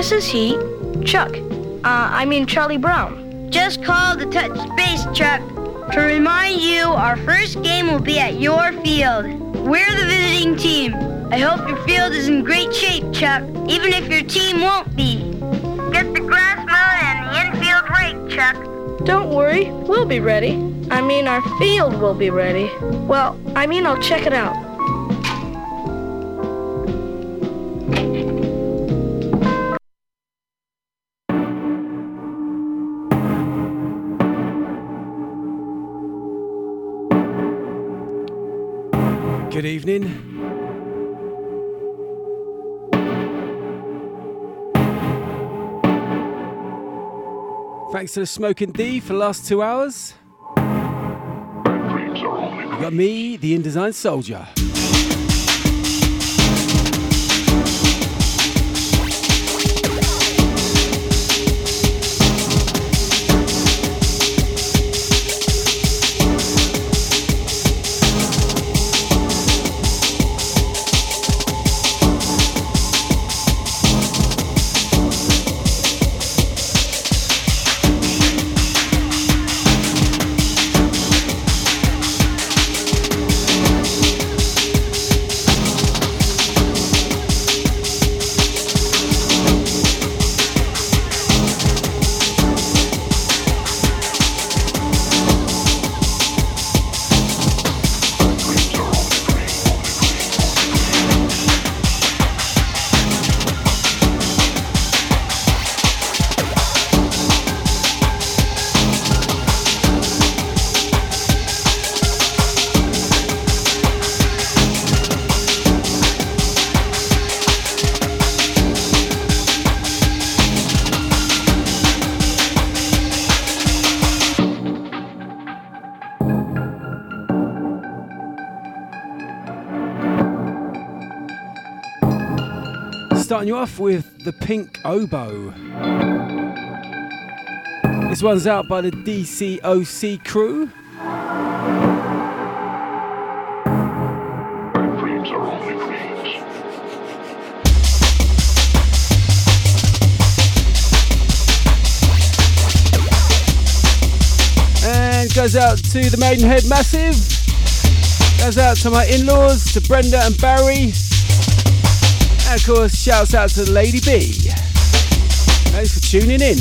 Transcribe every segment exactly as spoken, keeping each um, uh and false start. This is he, Chuck. Uh, I mean Charlie Brown. Just call the touch base, Chuck. To remind you, our first game will be at your field. We're the visiting team. I hope your field is in great shape, Chuck, even if your team won't be. Get the grass mowed and the infield raked, Chuck. Don't worry, we'll be ready. I mean, our field will be ready. Well, I mean, I'll check it out. Good evening. Thanks to the Smoking D for the last two hours. You got me, the InDesign Soldier. Starting you off with the Pink Oboe. This one's out by the D C O C crew. And goes out to the Maidenhead Massive. Goes out to my in-laws, to Brenda and Barry. And of course, shouts out to Lady B. Thanks for tuning in.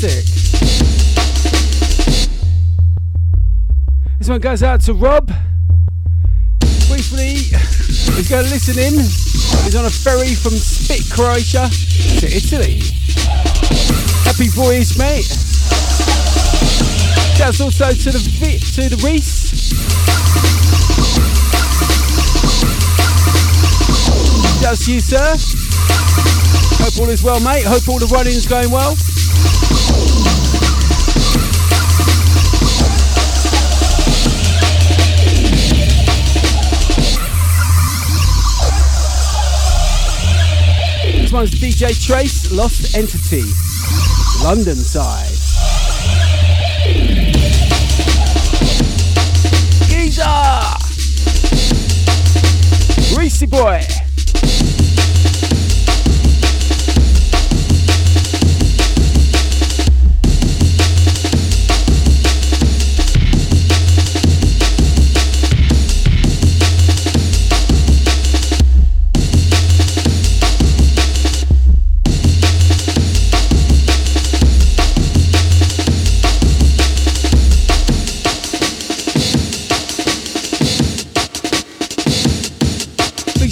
classic. This one goes out to Rob. Briefly, he's going to listen in. He's on a ferry from Split, Croatia to Italy. Happy voyage, mate. Shouts also to the Vic, to the Reese. Shouts to you, sir. Hope all is well, mate. Hope all the running's going well. This one's D J Trace, Lost Entity, London side. Geezer! Greasy boy!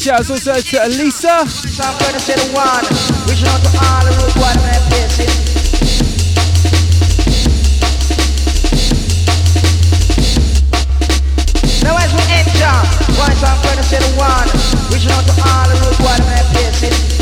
Shouts also to Elisa. Now as we enter, once I'm gonna say the one, reaching out to all the root water and piercing.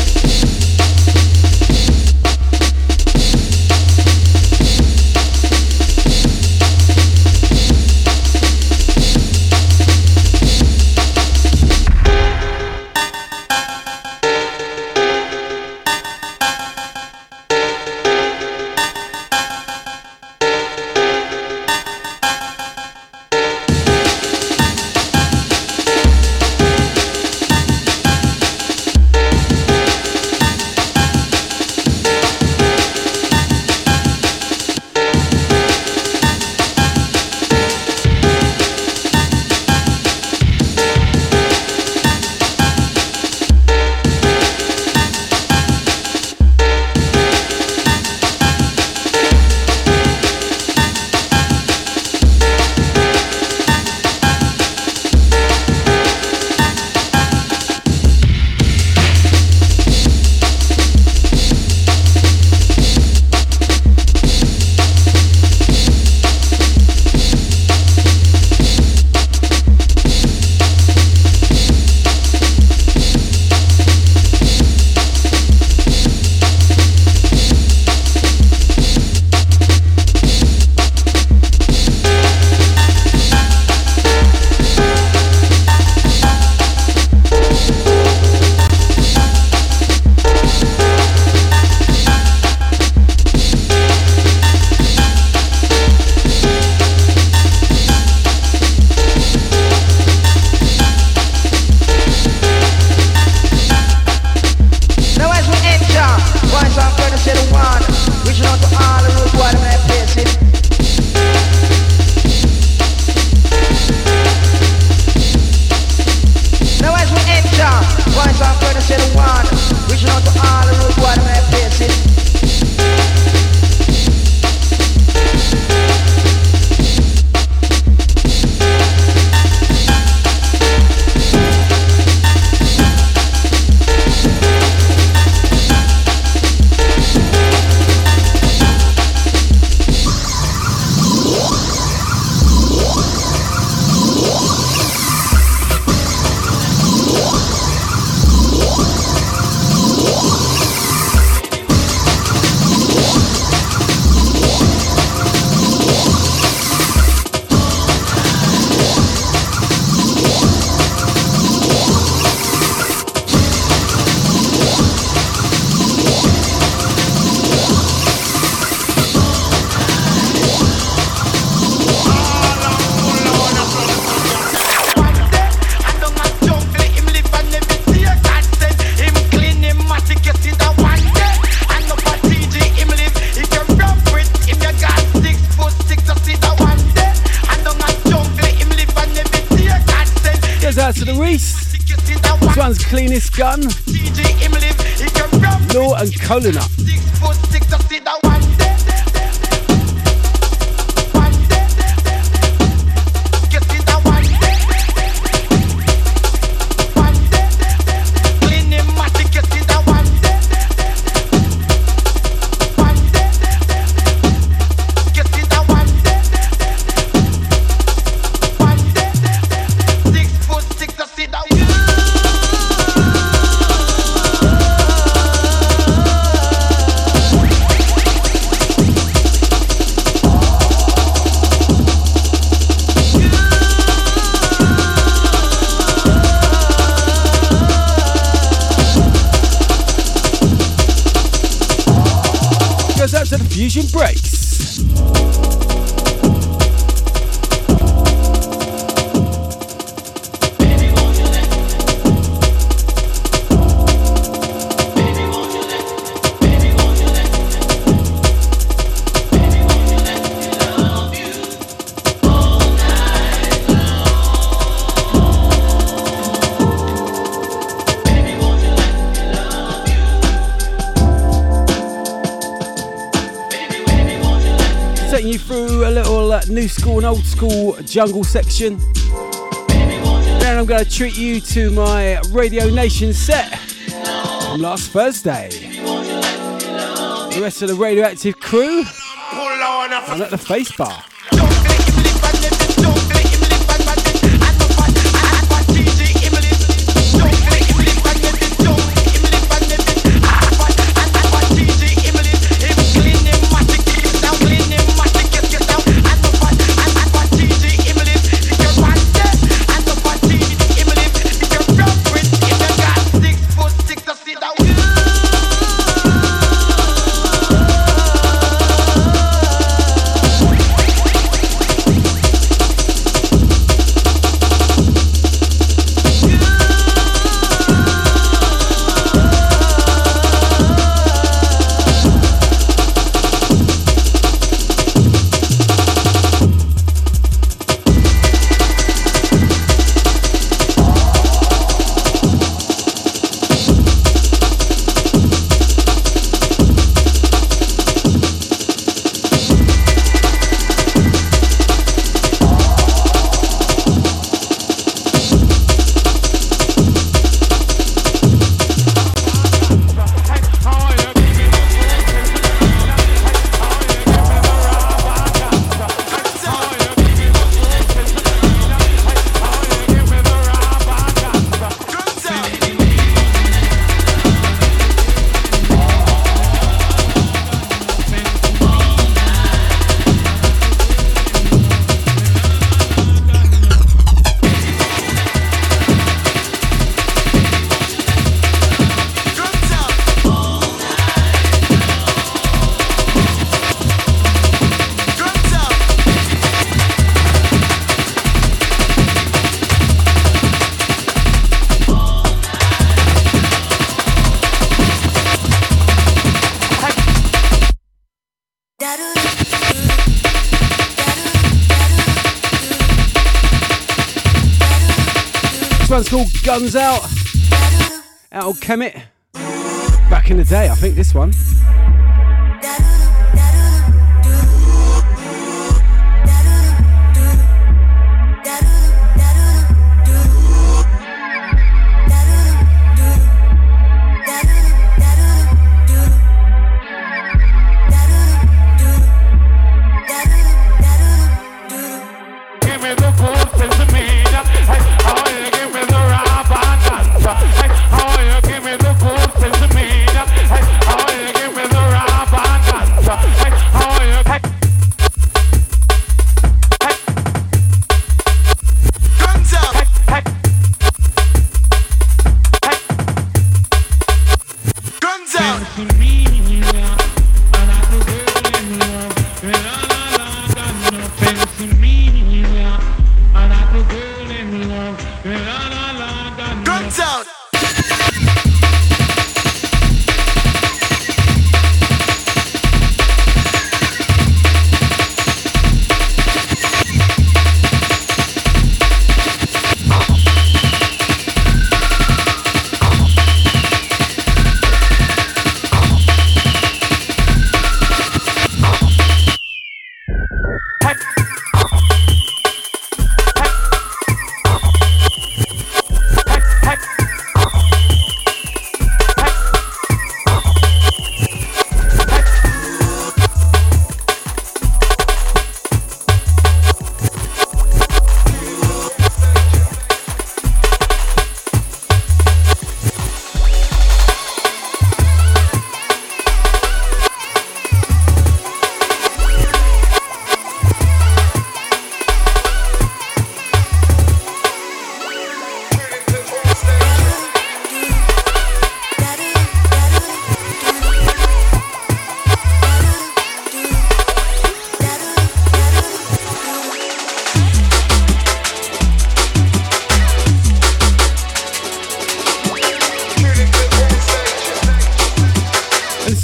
Gun, Law and Colonna. Fusion breaks. New school and old school jungle section. Then I'm going to treat you to my Radio Nation set from last Thursday. The rest of the radioactive crew are at the face bar. One's called Guns Out, out of Kemet. Back in the day, I think this one.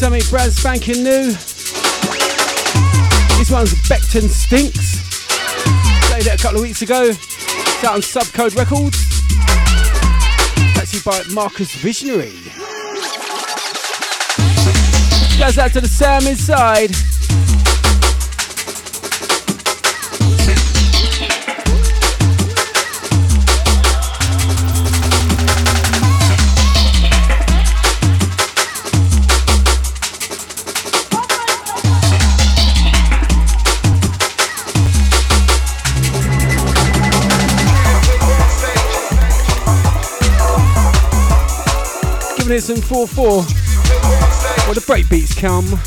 something brand spanking new. This one's Beckton Stinks. Played it a couple of weeks ago. It's out on Subcode Records. It's actually by Marcus Visionary. Goes out to the Sam inside. Giving it some four four. Well, the break beats come.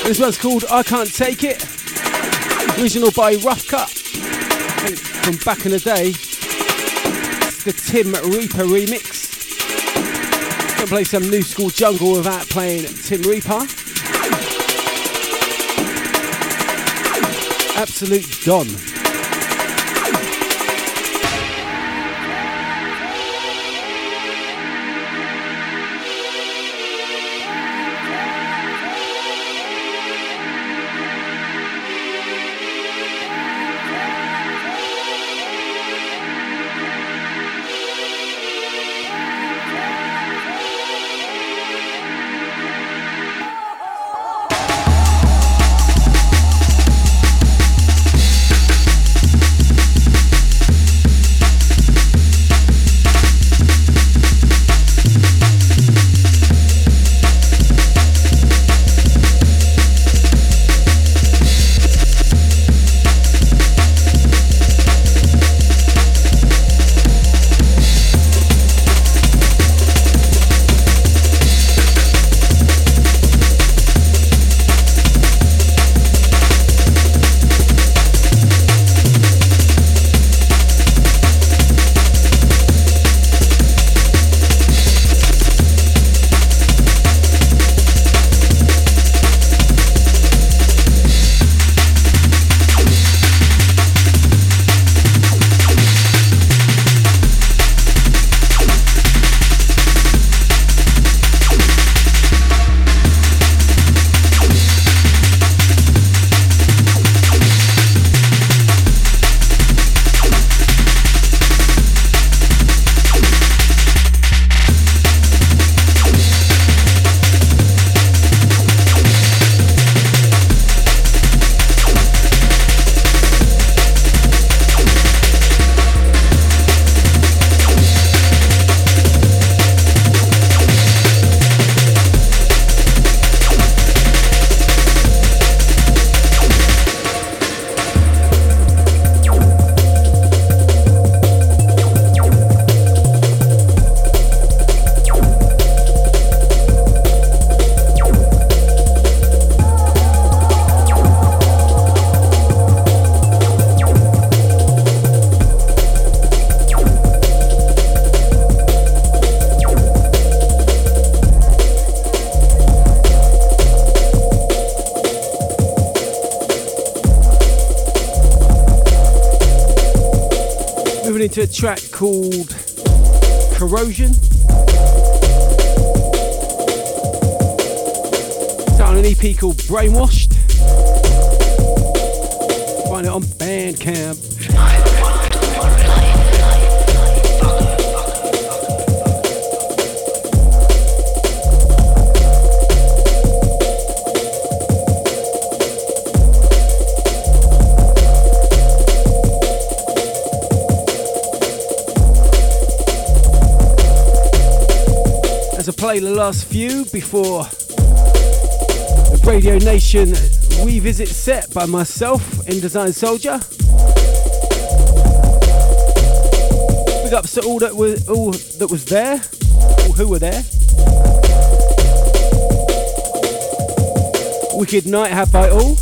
This one's called I Can't Take It. Original by Rough Cut. From back in the day. It's the Tim Reaper remix. Gonna play some new school jungle without playing Tim Reaper. Absolute Don. to a track called Corrosion. It's out on an E P called Brainwashed. Find it on Bandcamp. Play the last few before the Radio Nation revisit set by myself, InDesign Soldier. Big ups to all that was all that was there, all who were there. Wicked night had by all.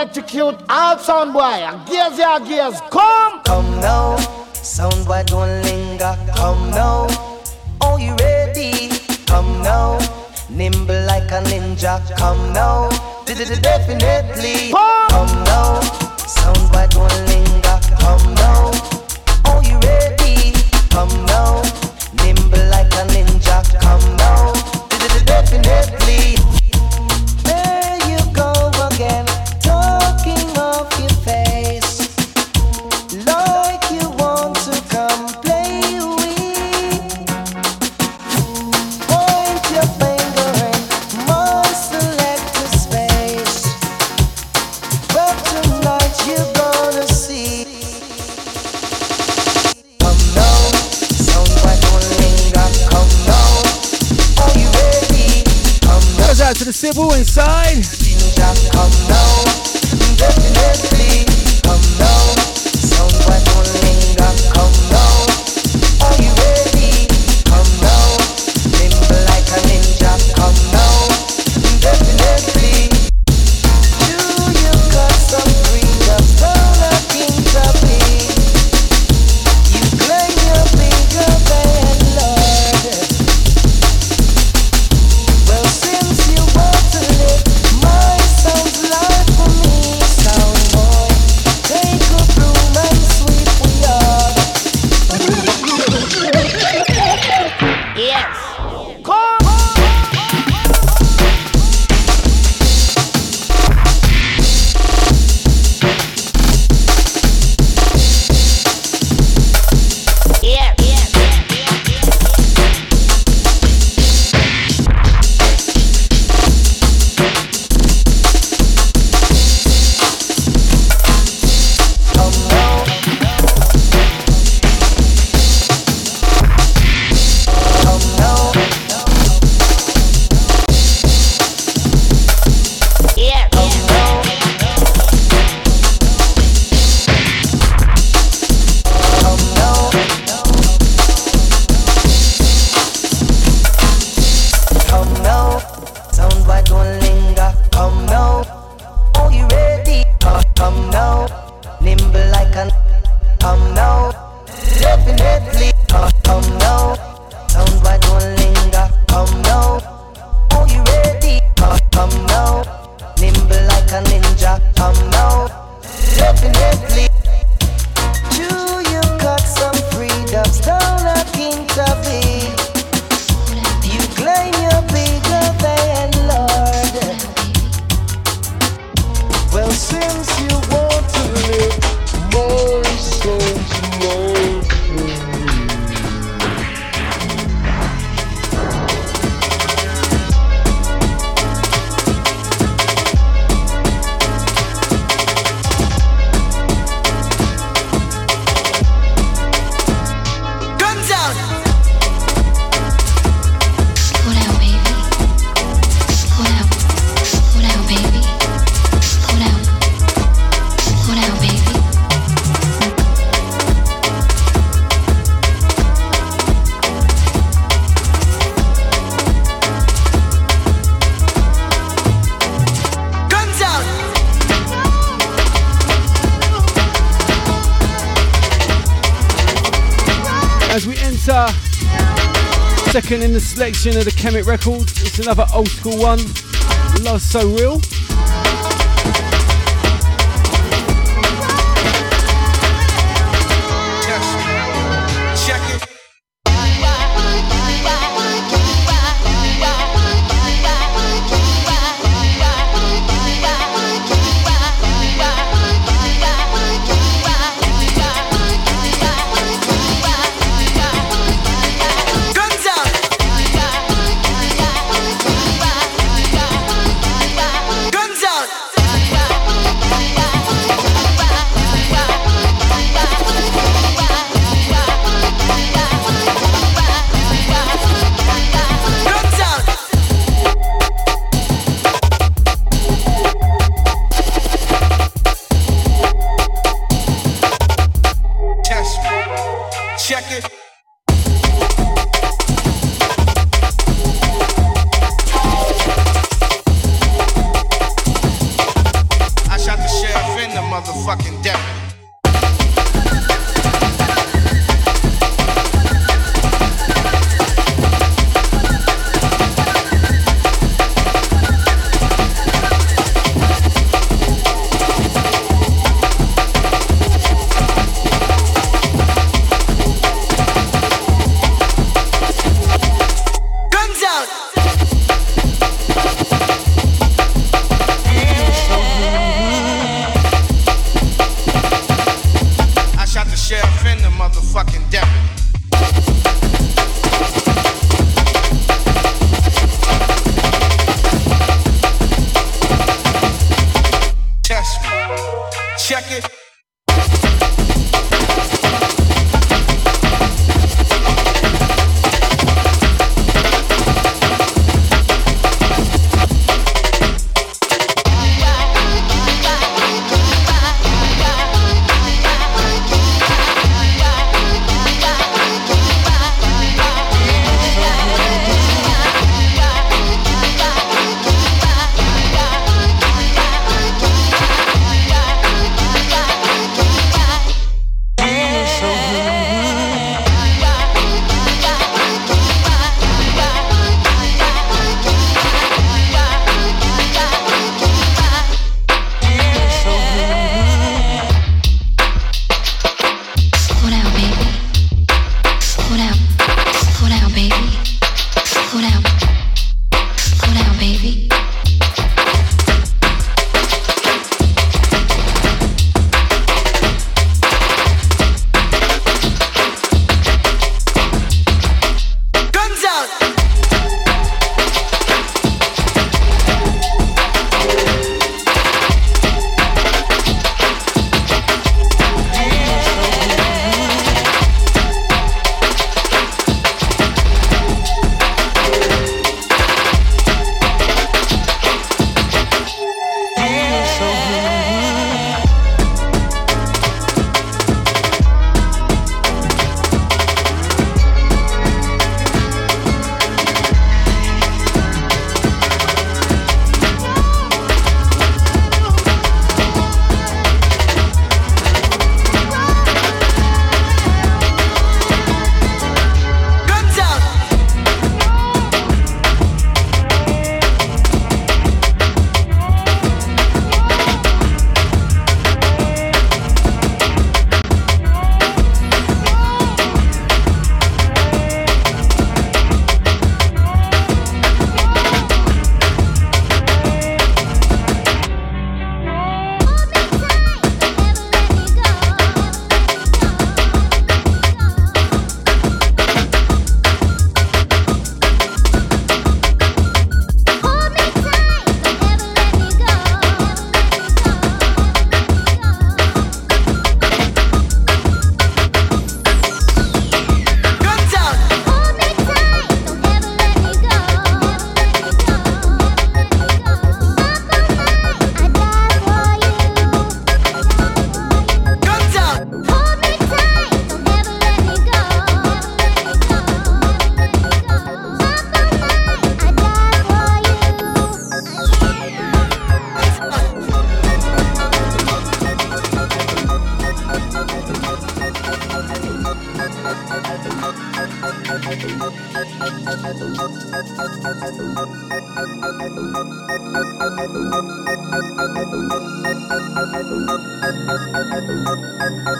Execute all sound boy and gears your gears. Come, come now, sound boy don't linger. Come now, oh you ready? Come now, nimble like a ninja. Come now, definitely. Come now, sound boy don't linger. Come now, oh you ready? Come now, nimble like a ninja. Come now, definitely. Civil inside. Come now, definitely. Come now, someone don't linger. Come now, are you ready? Come now, nimble like a ninja. Come now, definitely. Do you got some freedom? Don't look into me. You claim you're bigger than Lord. Well, since you. Live my sound's life for me, sound boy. Second in the selection of the Kemet Records, it's another old school one, Love So Real.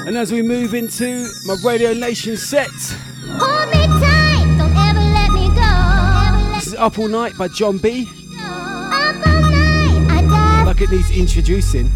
And as we move into my Radio Nation set, hold me tight, don't ever let me go. This is Up All Night by John B. Up all night, I die. Like it needs introducing.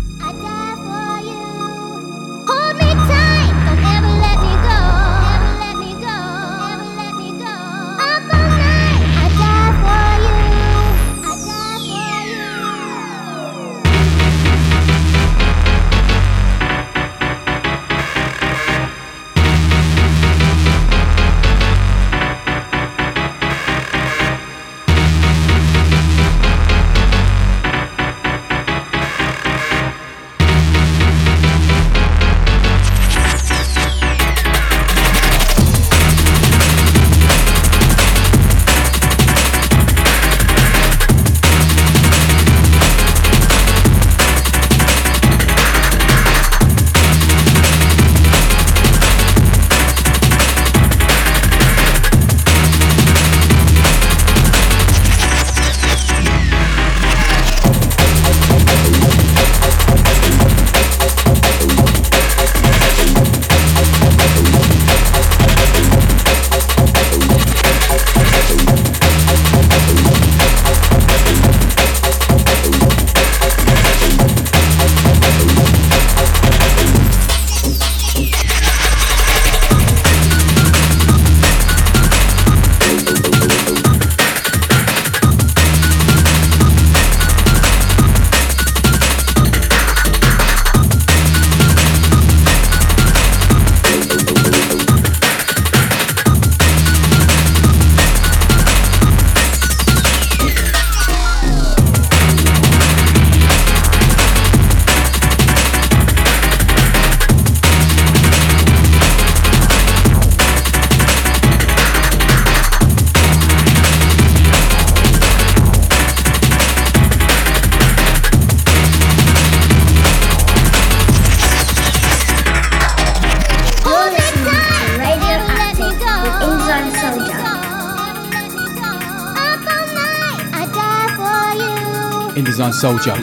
InDesign Soldier.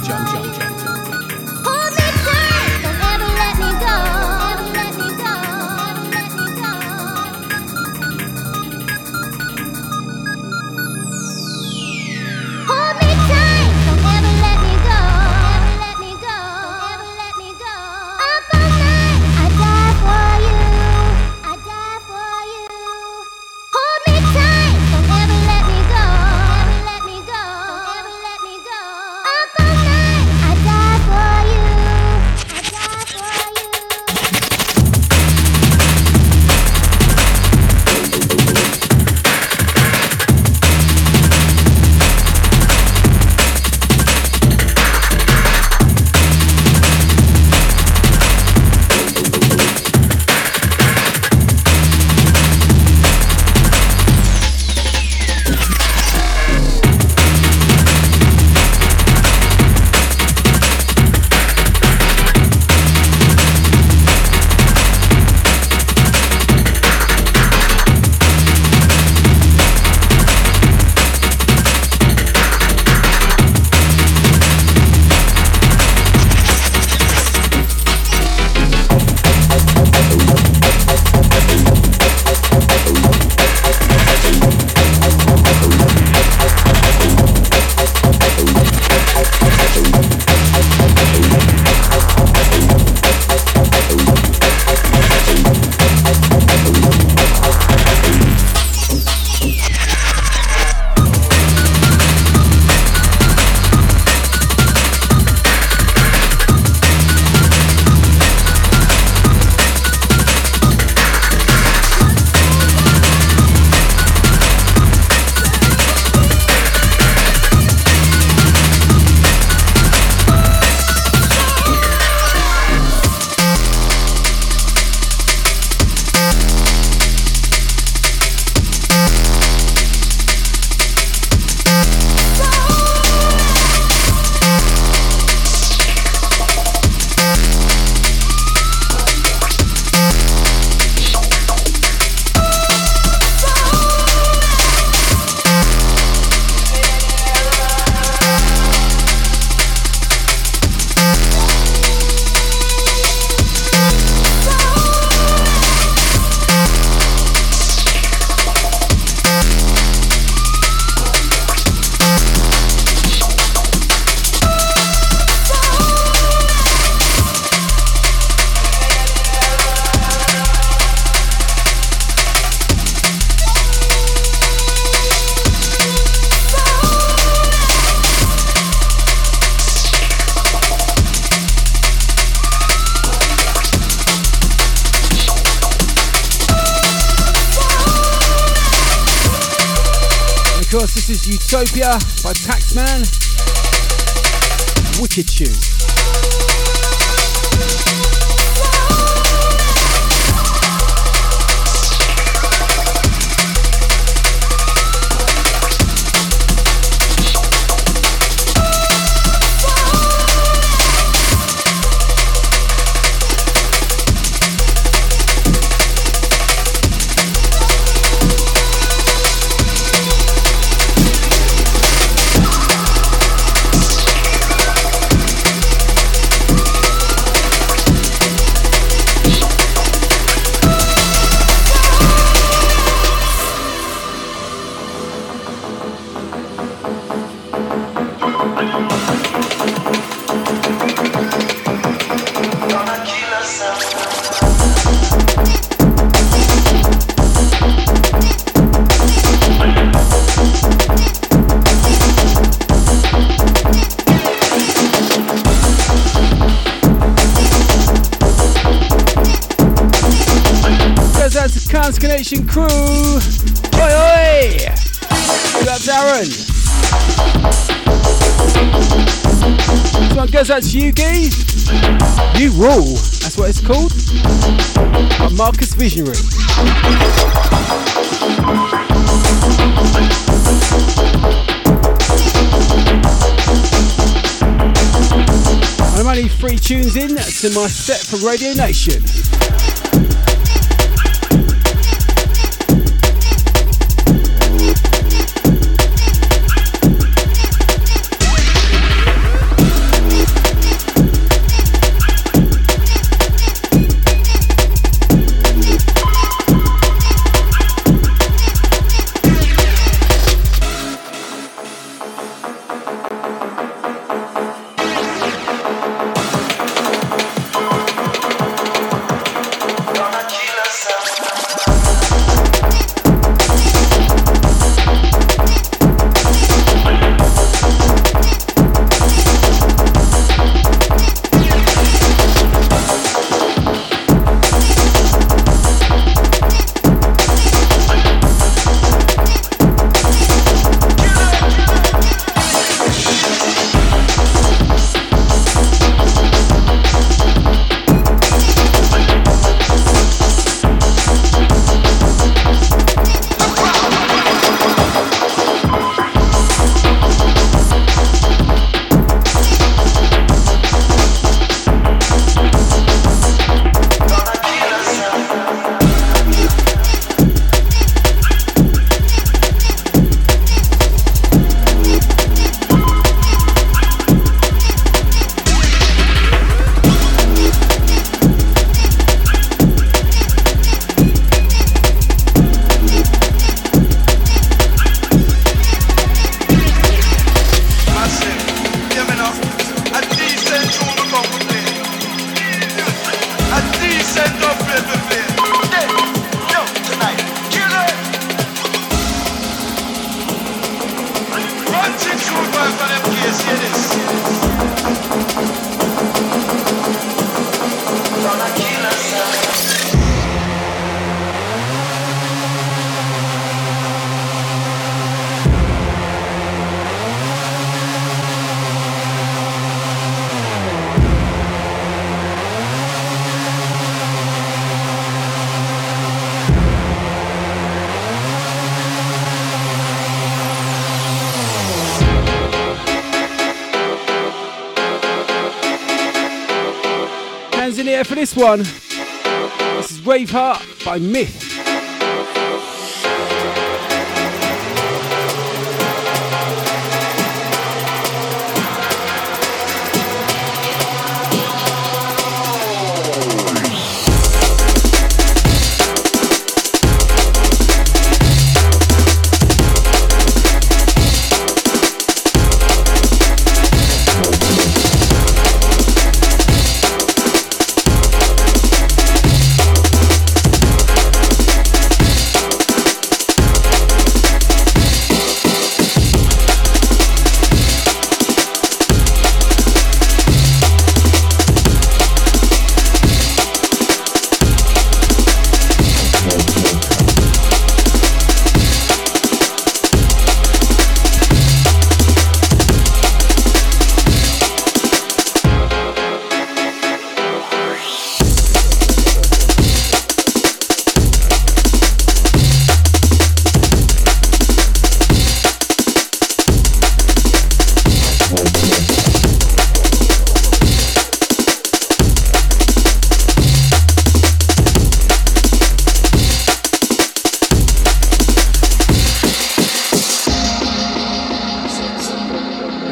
course, this is Utopia by Taxman. Wicked tune. Connection crew, oi oi! That's Aaron. This one goes out to Yugi. You Rule, that's what it's called. By Marcus Visionary. I'm only three tunes in to my set for Radio Nation. For this one, this is Wave Heart by Myth.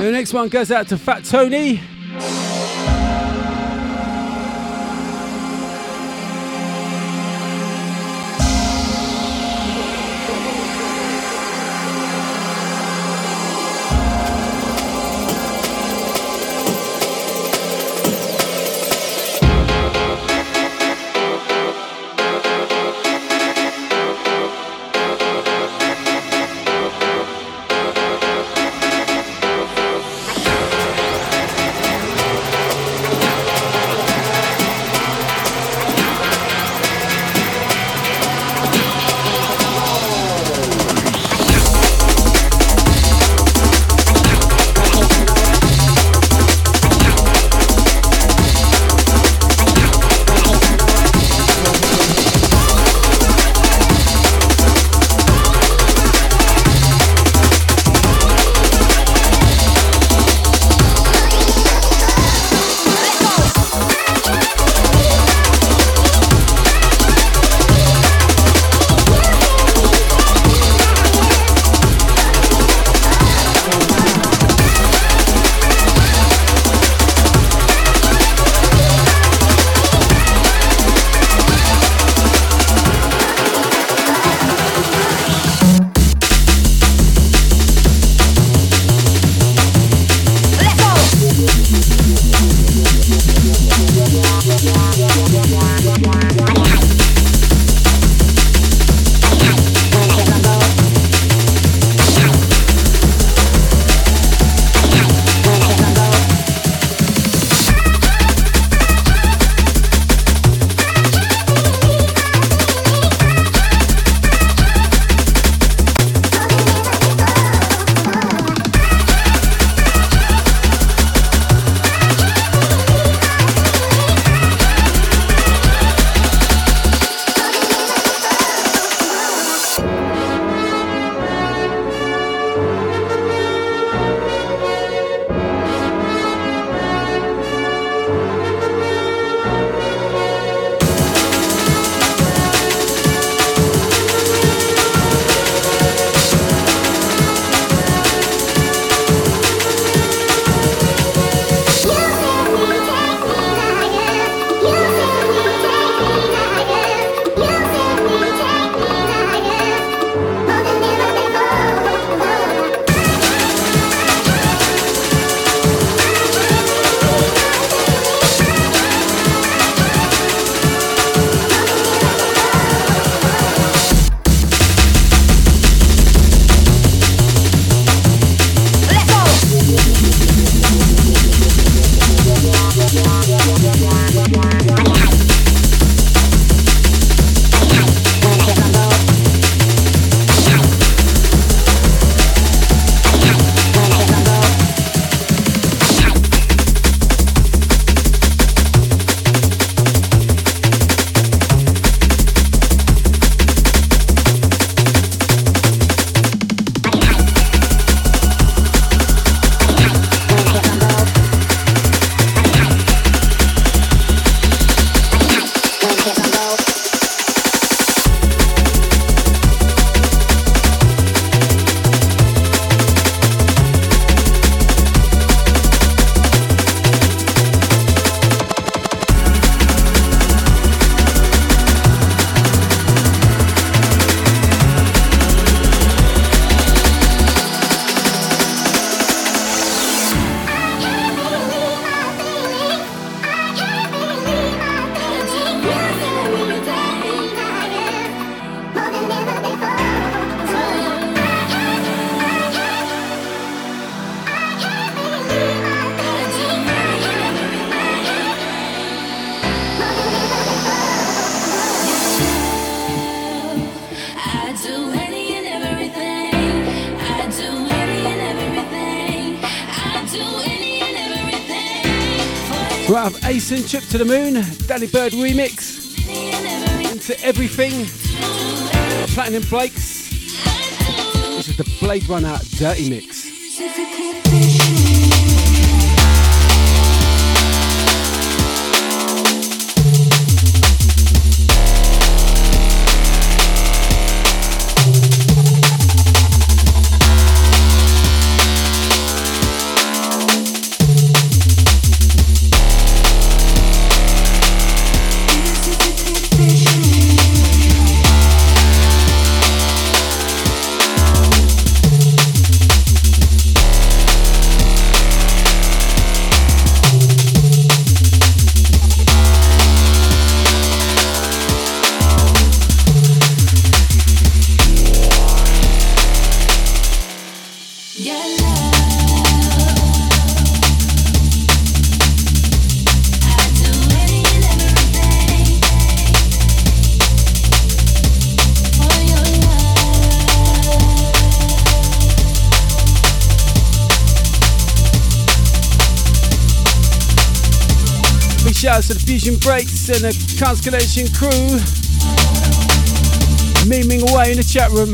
The next one goes out to Fat Tony. And Trip to the Moon, Danny Bird remix, Into Everything, Platinum Flakes. This is the Blade Runner Dirty Mix. Shouts to the Fusion Breaks and the Constellation crew memeing away in the chat room.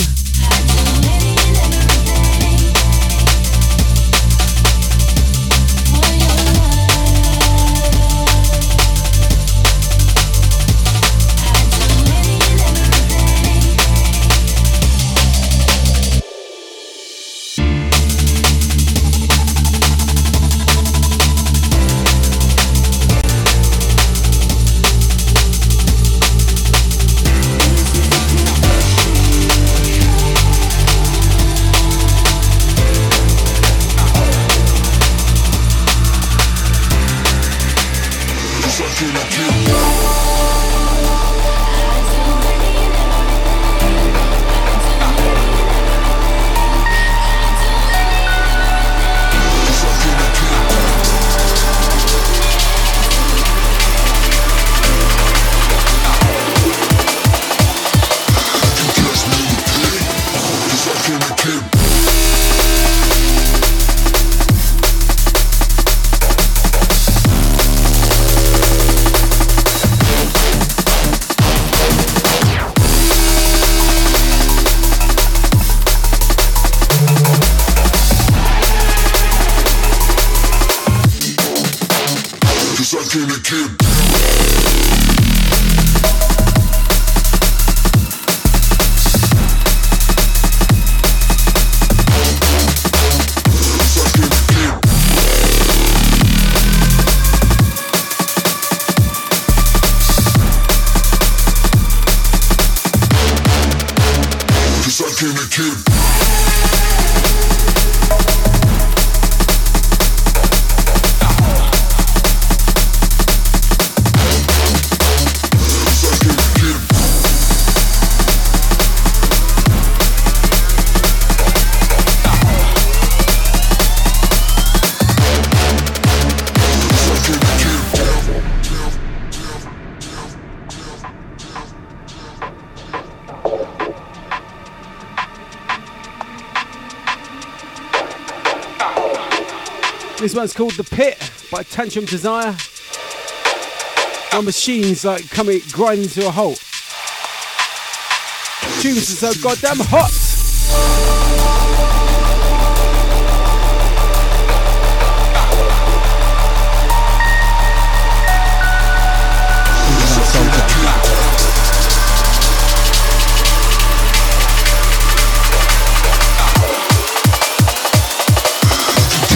This one's called The Pit by Tantrum Desire. Our machines like coming grinding to a halt. Tunes are so goddamn hot.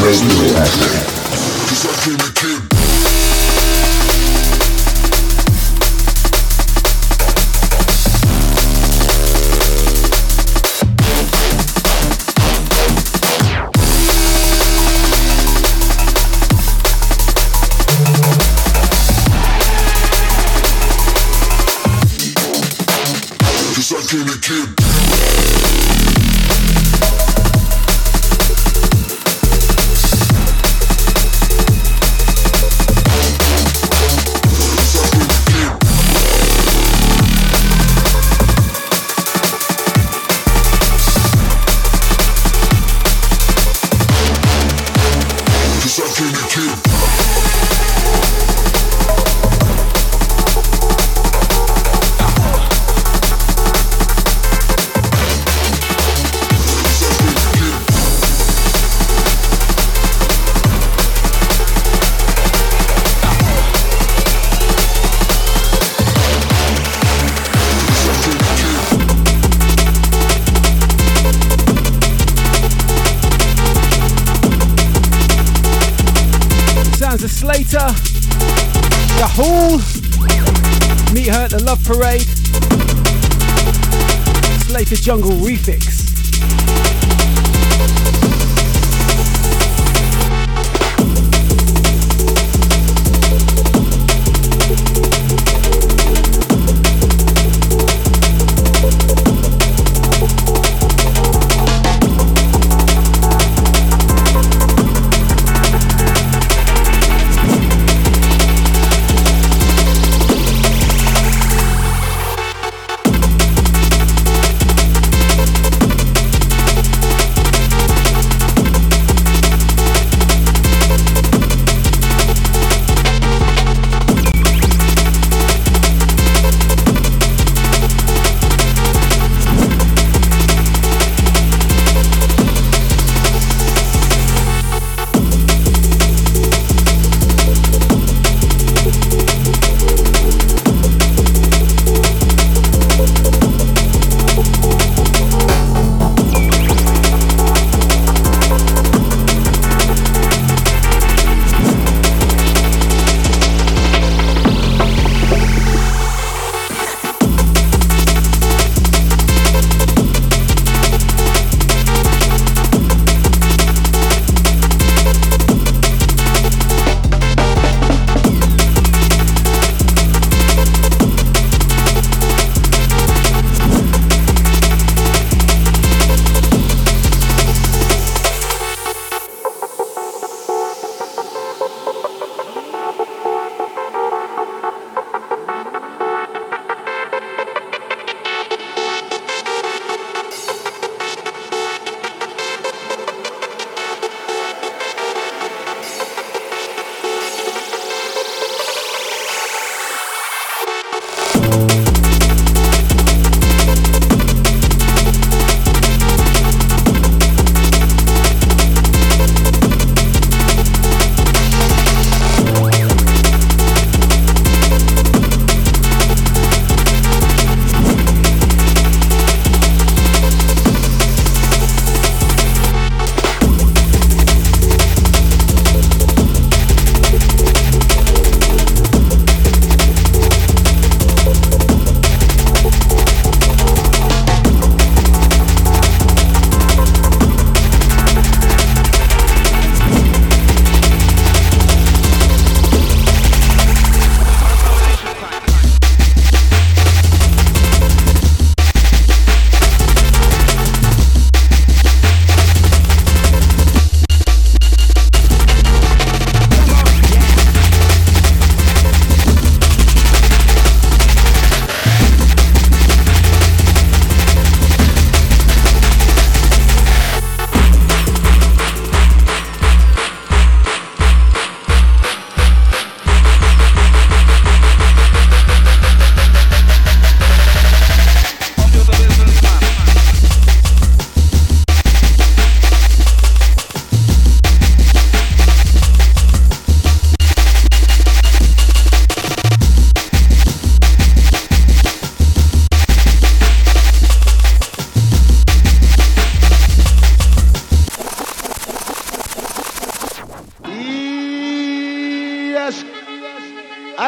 Radio Nation. The Jungle Refix.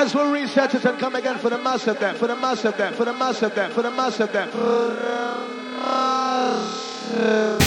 As we reset it and come again for the massive depth, for the massive depth, for the massive depth, for the massive depth, for the massive depth.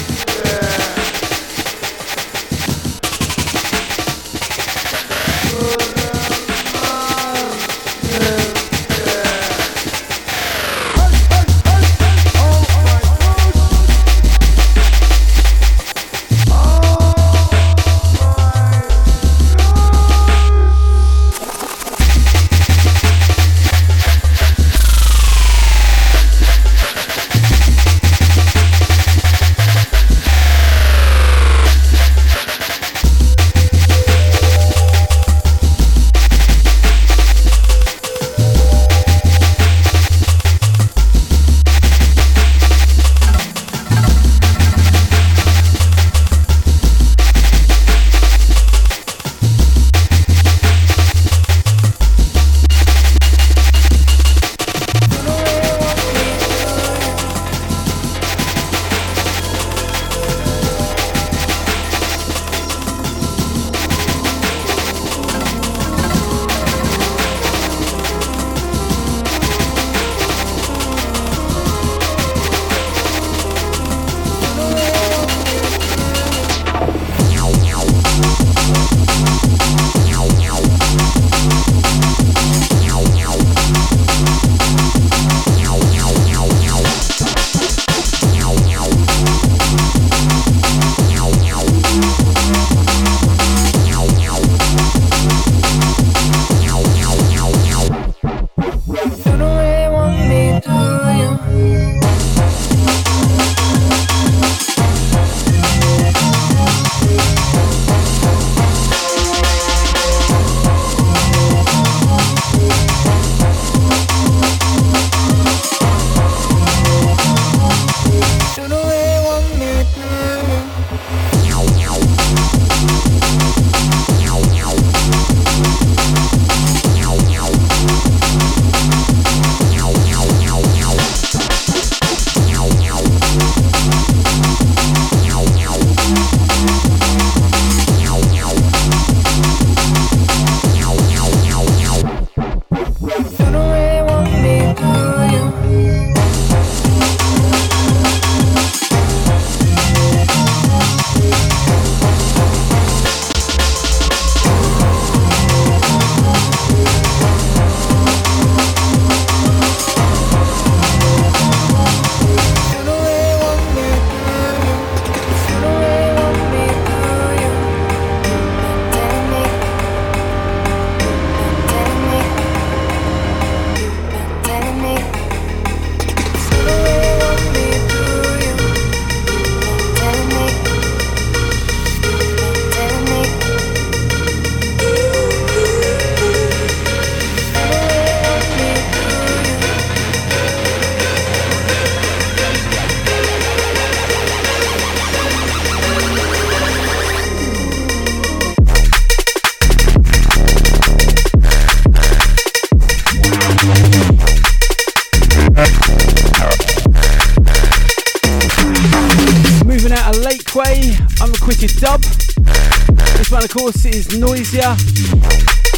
Is Noisier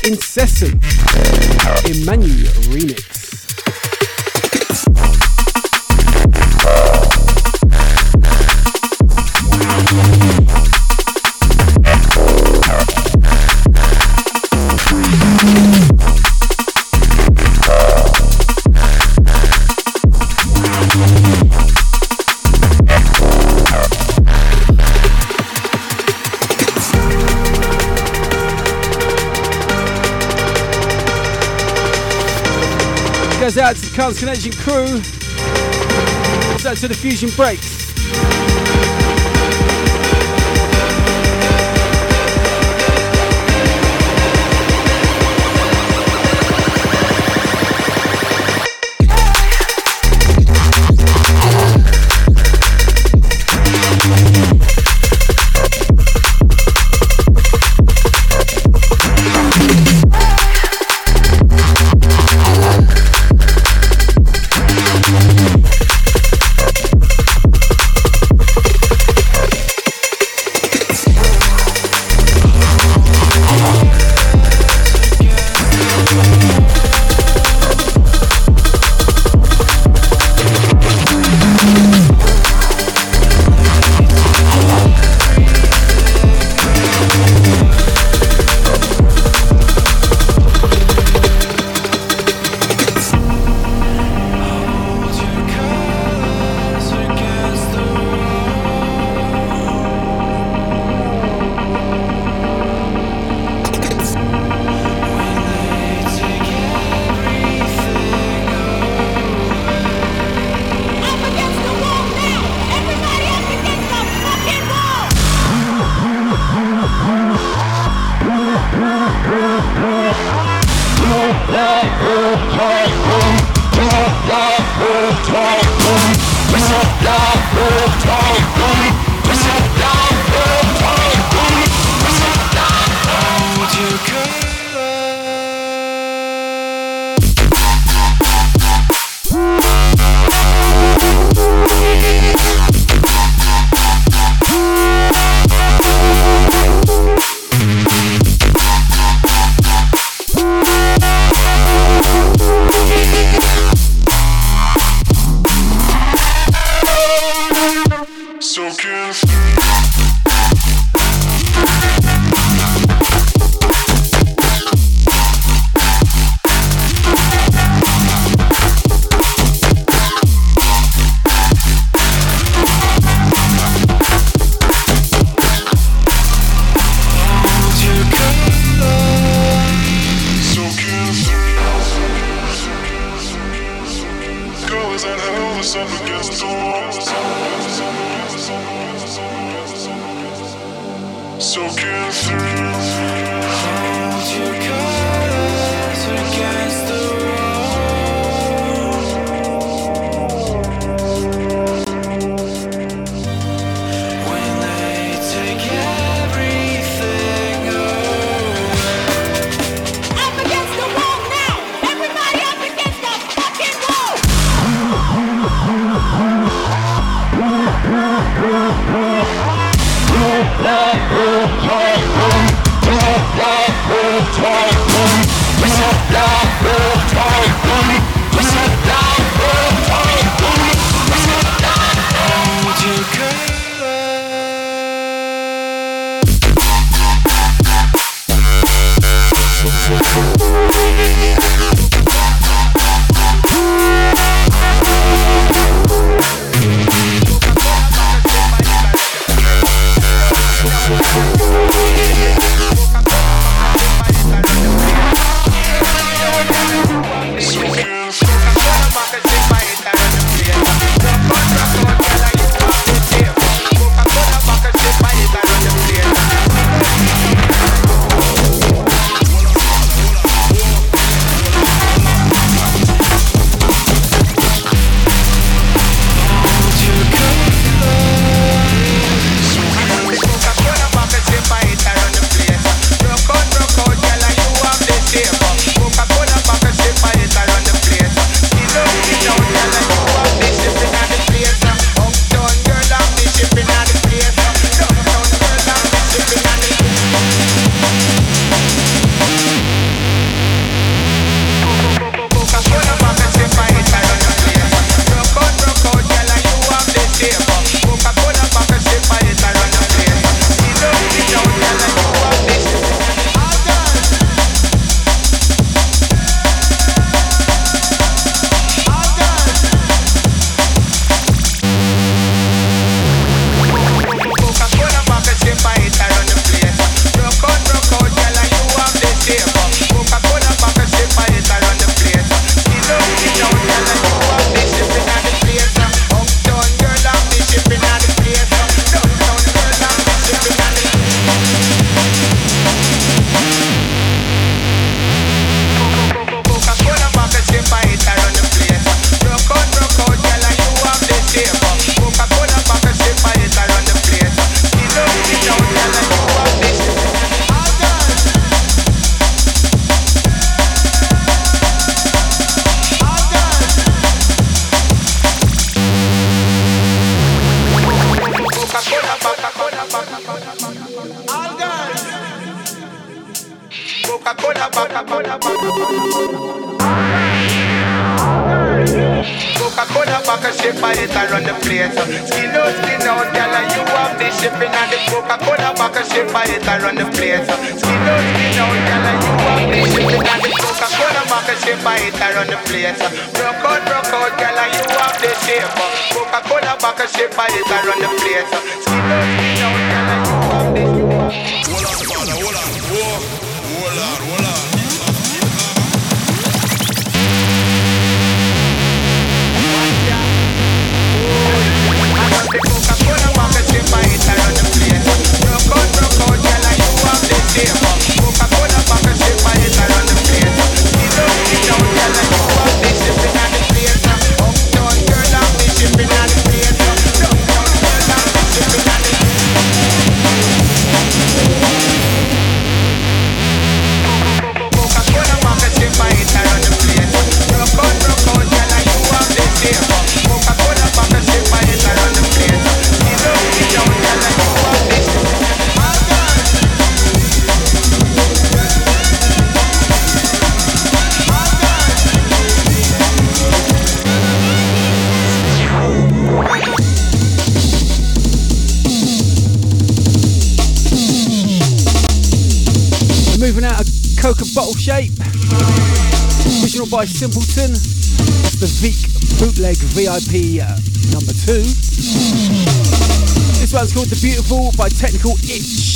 Incessant Emmanuel Remix. Goes out to the Cans Connection crew. Goes out to the Fusion breaks. so confused. Moving out of Coca Bottle Shape, original by Simpleton, the Veek bootleg V I P uh, number two. This one's called The Beautiful by Technical Itch.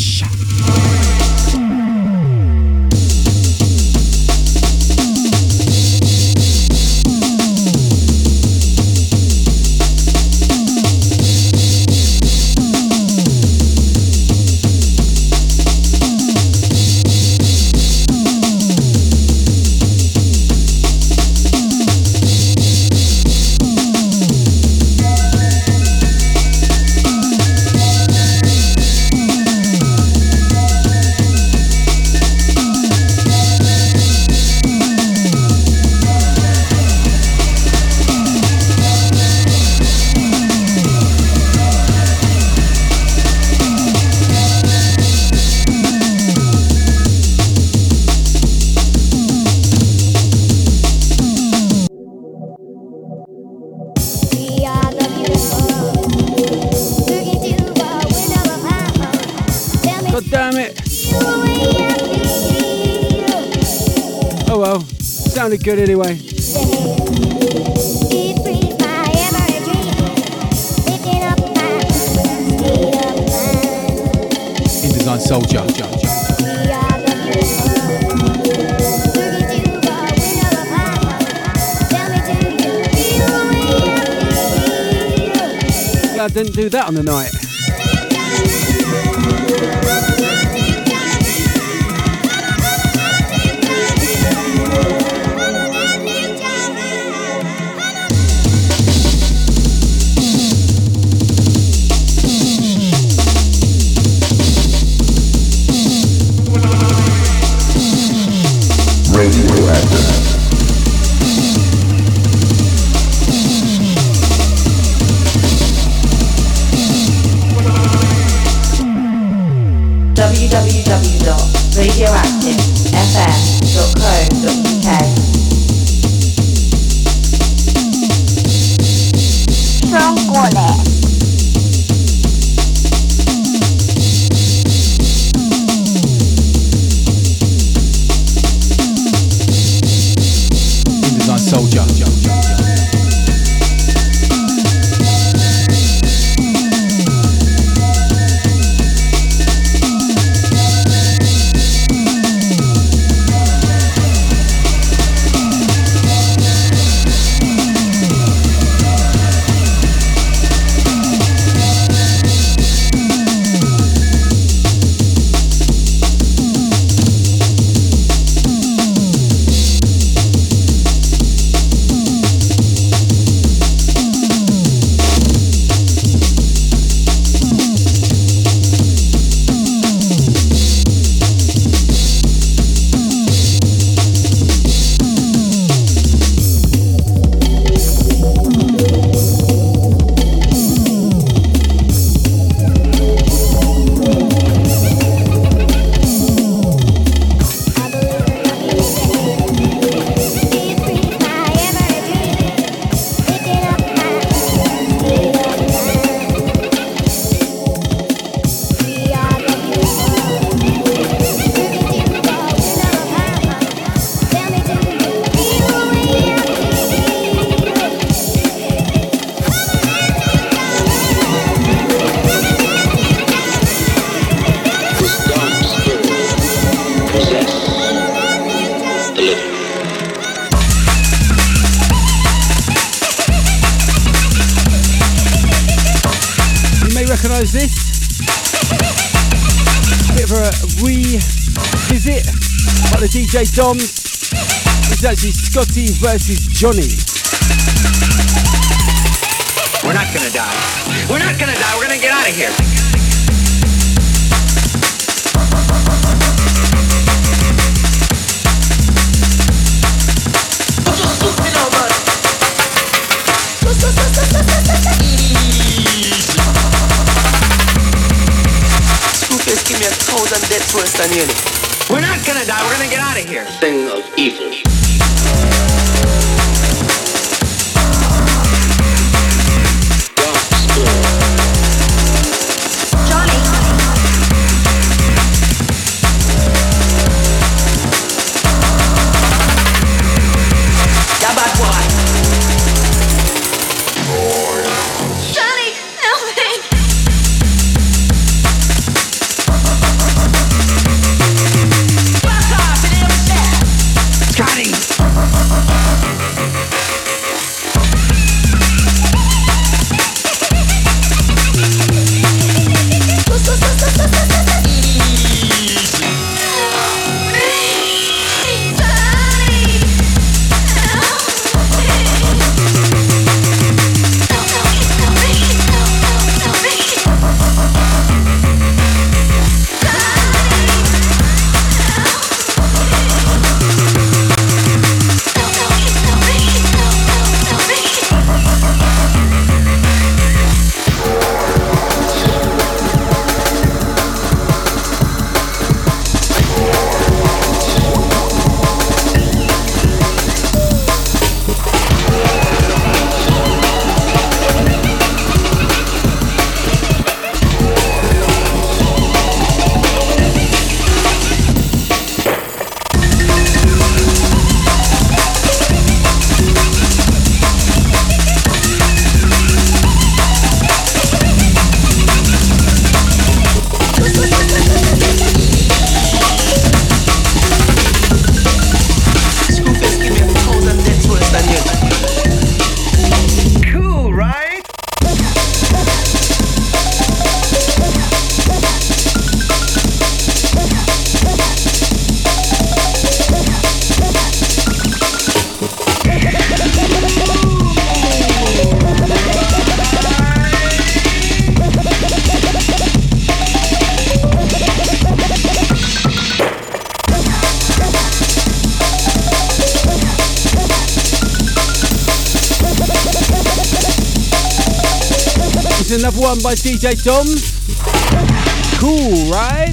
Good anyway. InDesign Soldier. Yeah, I didn't do that on the night. D J Tom, it's actually Scotty versus Johnny. We're not gonna die. We're not gonna die. We're gonna get out of here. Scoopers, give me a cold and dead twist on nearly. We're not gonna die, we're gonna get out of here. Thing of evil. Johnny. another one by D J Tom. Cool, right?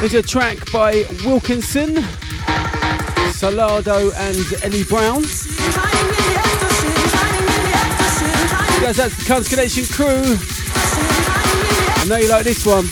There's a track by Wilkinson, Salado and Ellie Brown. Guys, that's the Cubs Connection crew. I know you like this one.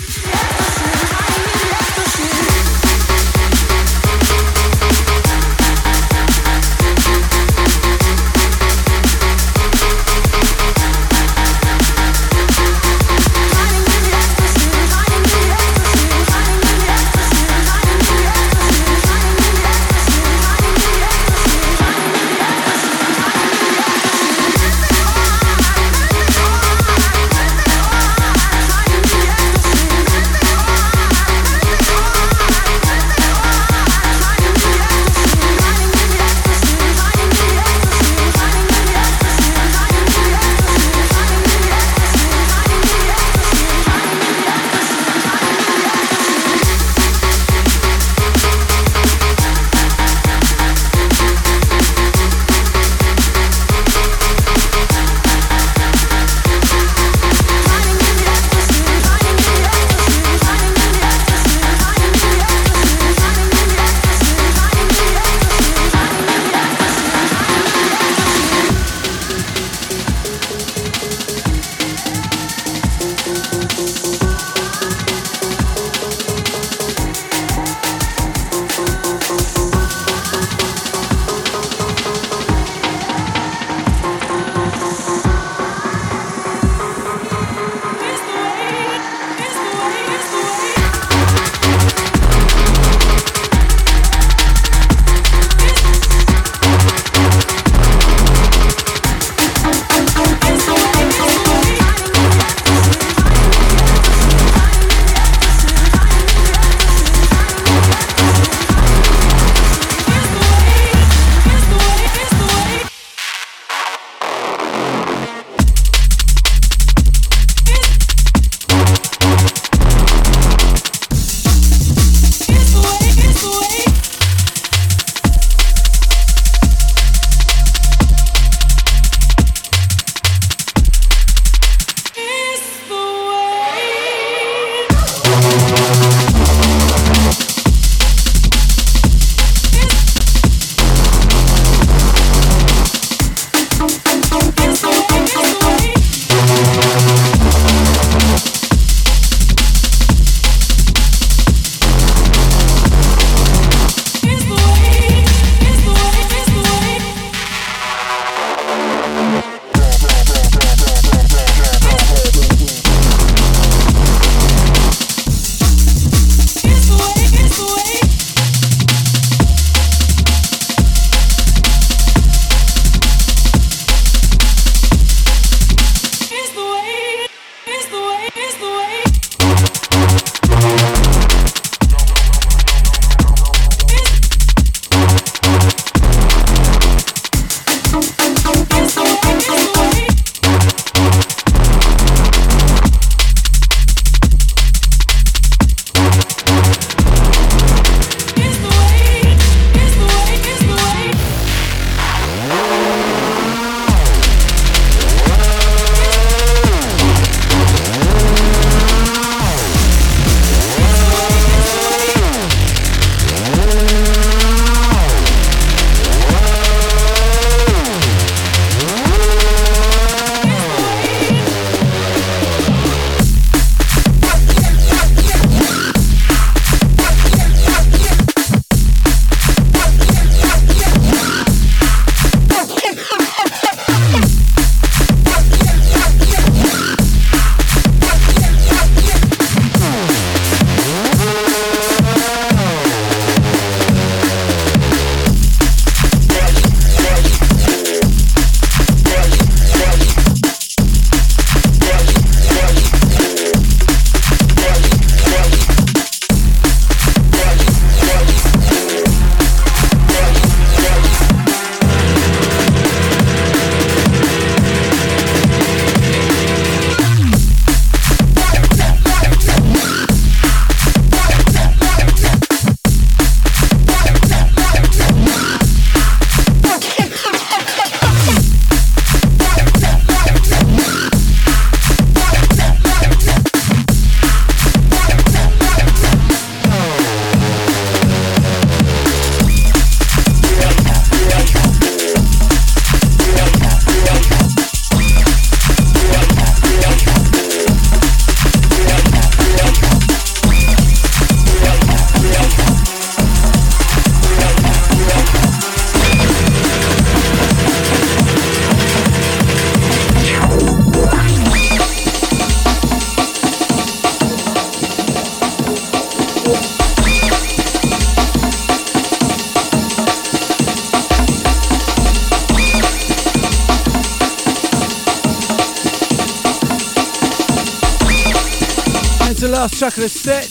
last track of the set,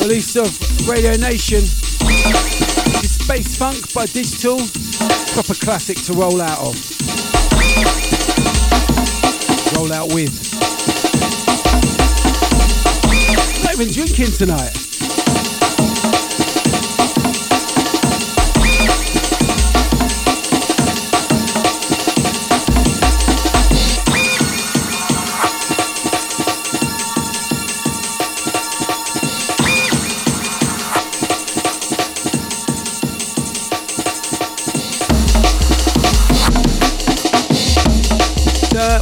release of Radio Nation. This is Space Funk by Digital, proper classic to roll out of. Roll out with. Not even drinking tonight.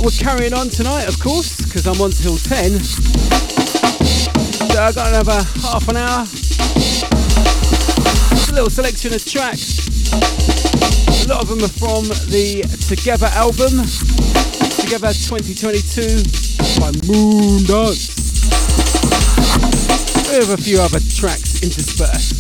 We're carrying on tonight, of course, because I'm on till ten. So I've got another half an hour. Just a little selection of tracks. A lot of them are from the Together album, Together twenty twenty-two by Moondance. We have a few other tracks interspersed.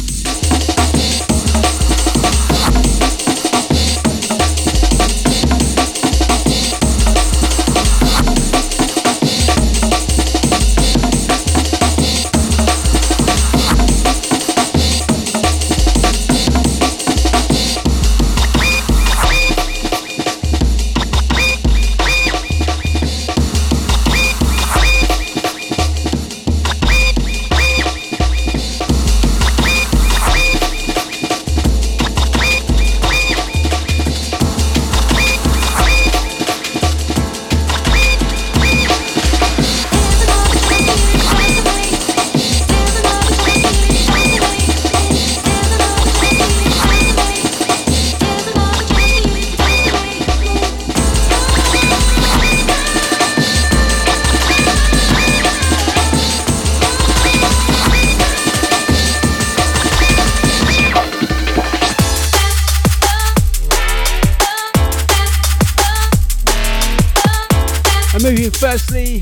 Firstly,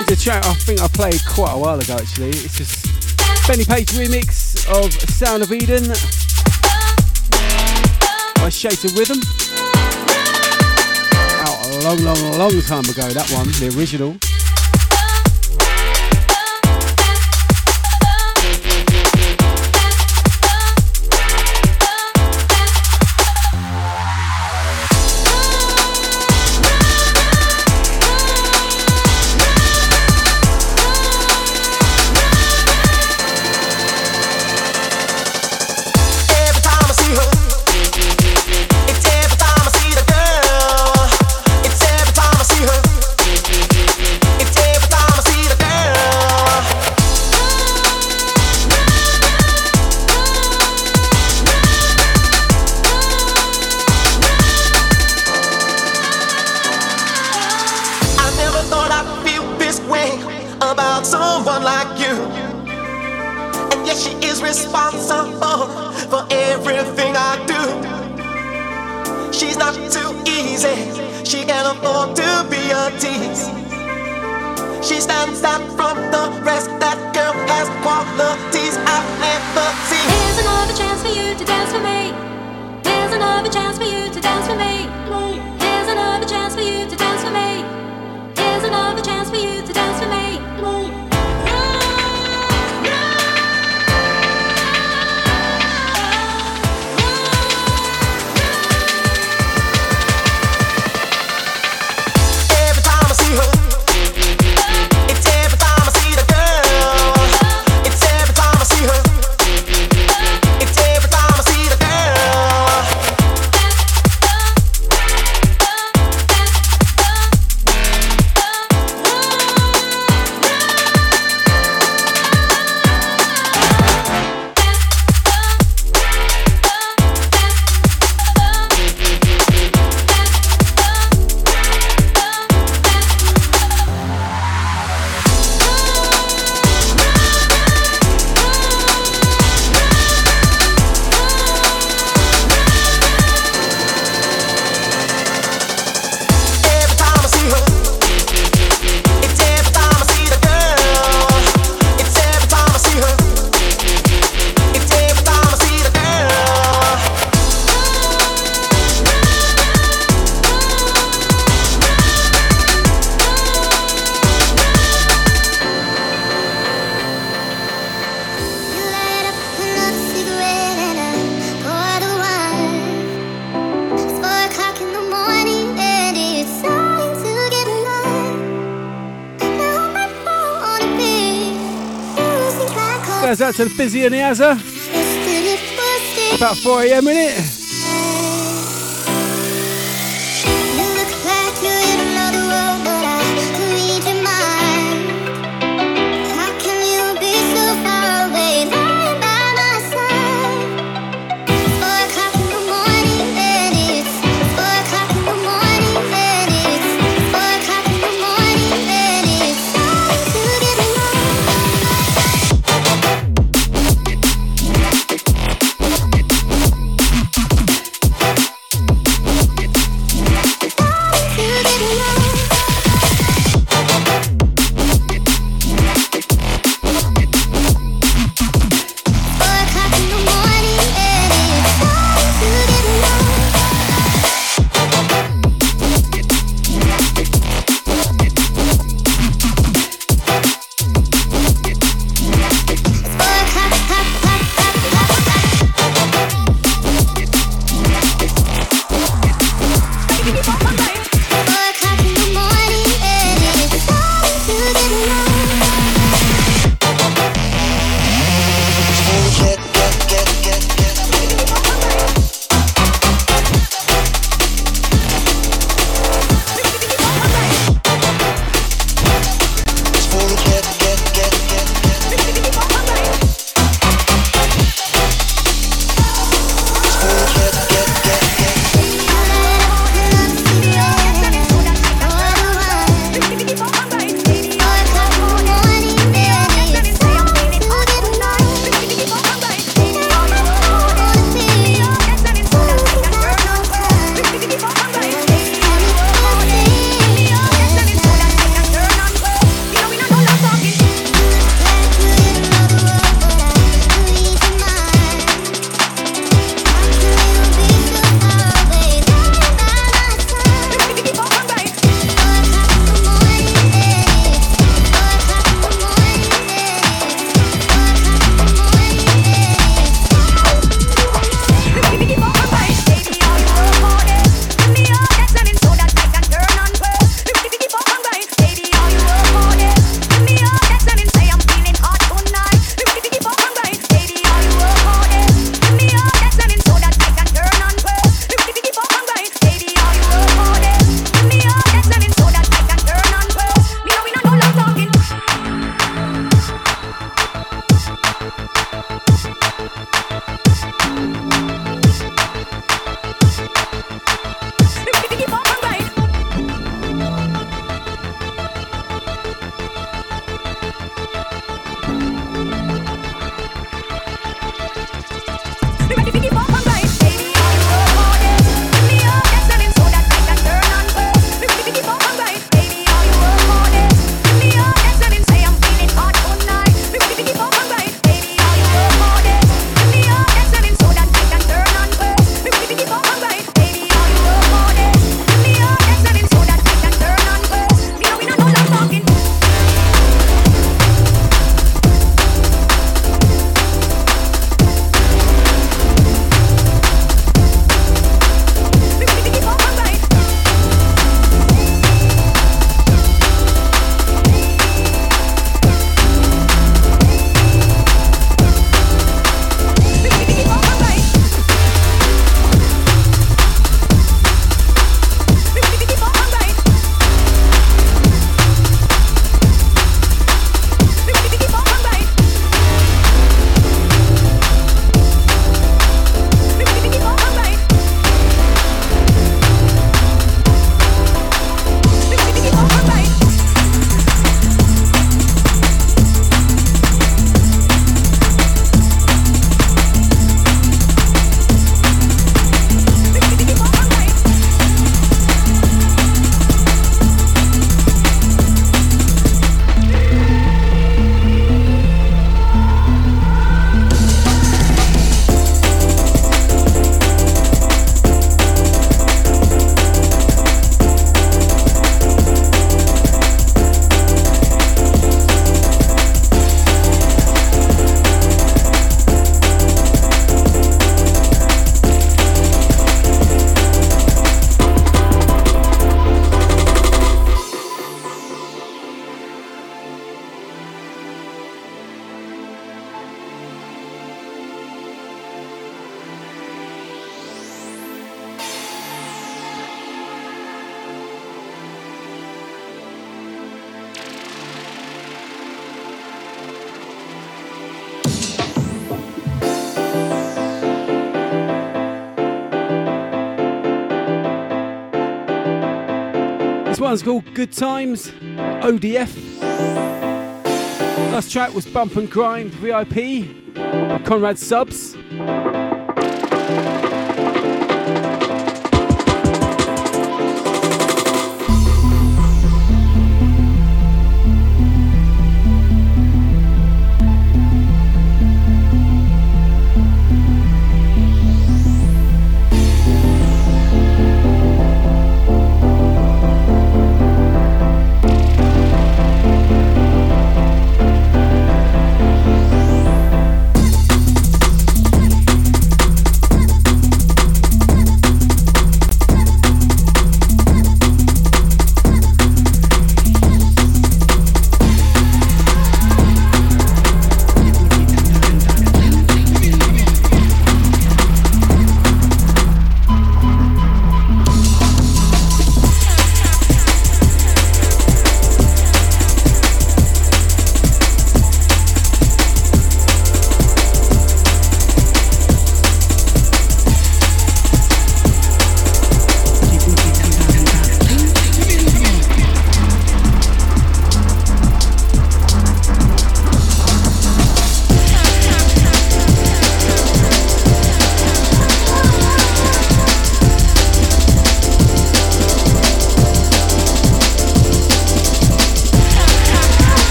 it's a track I think I played quite a while ago actually. It's just Benny Page remix of Sound of Eden by Shated Rhythm. Out a long, long, long time ago, that one, the original. Jazz out to the Fizzy and the Azza. About four a.m. in it. This one's called Good Times, O D F. Last track was Bump and Grind, V I P, Conrad Subs.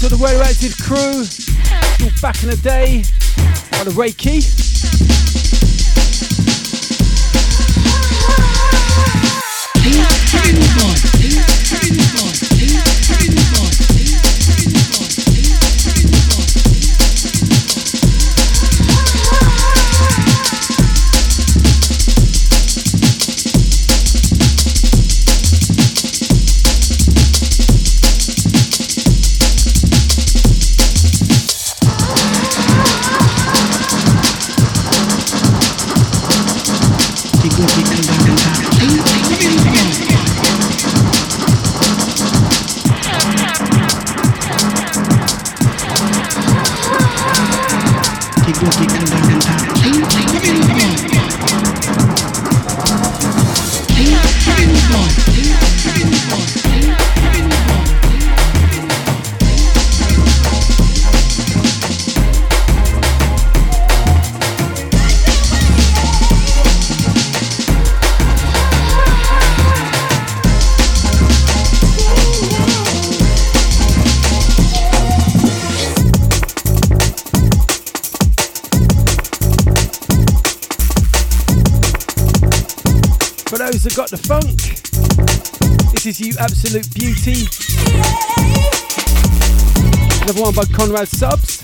To the well-rated crew, still back in the day on the Reiki. Got the funk. This is You Absolute Beauty. Another one by Conrad Subs.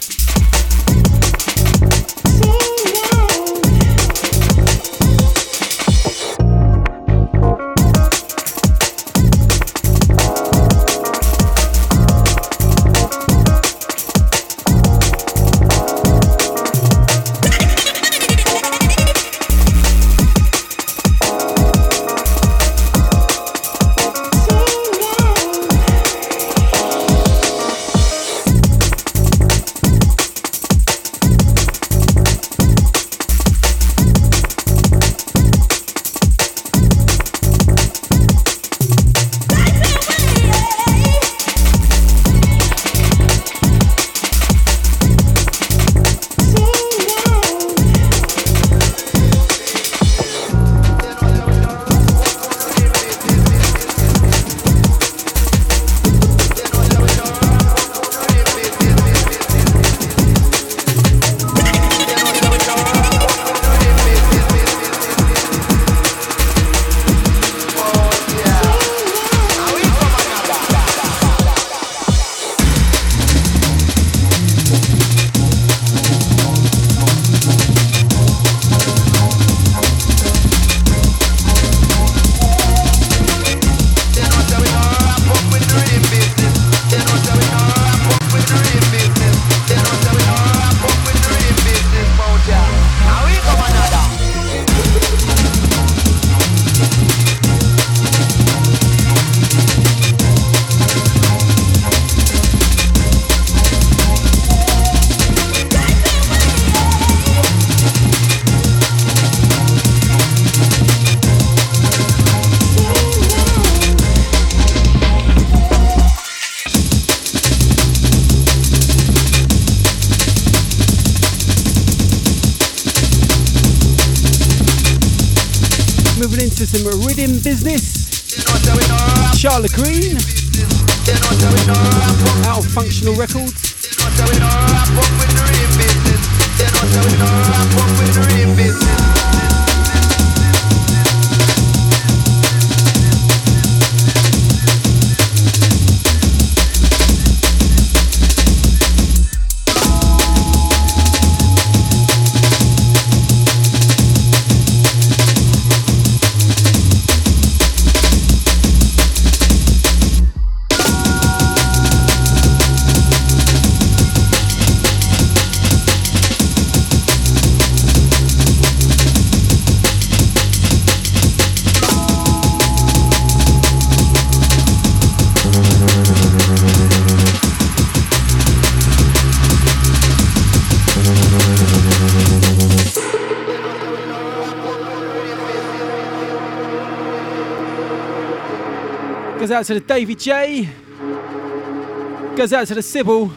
to some rhythm business. Charlotte Green out of Functional Records. Goes out to the Davy J. Goes out to the Sybil.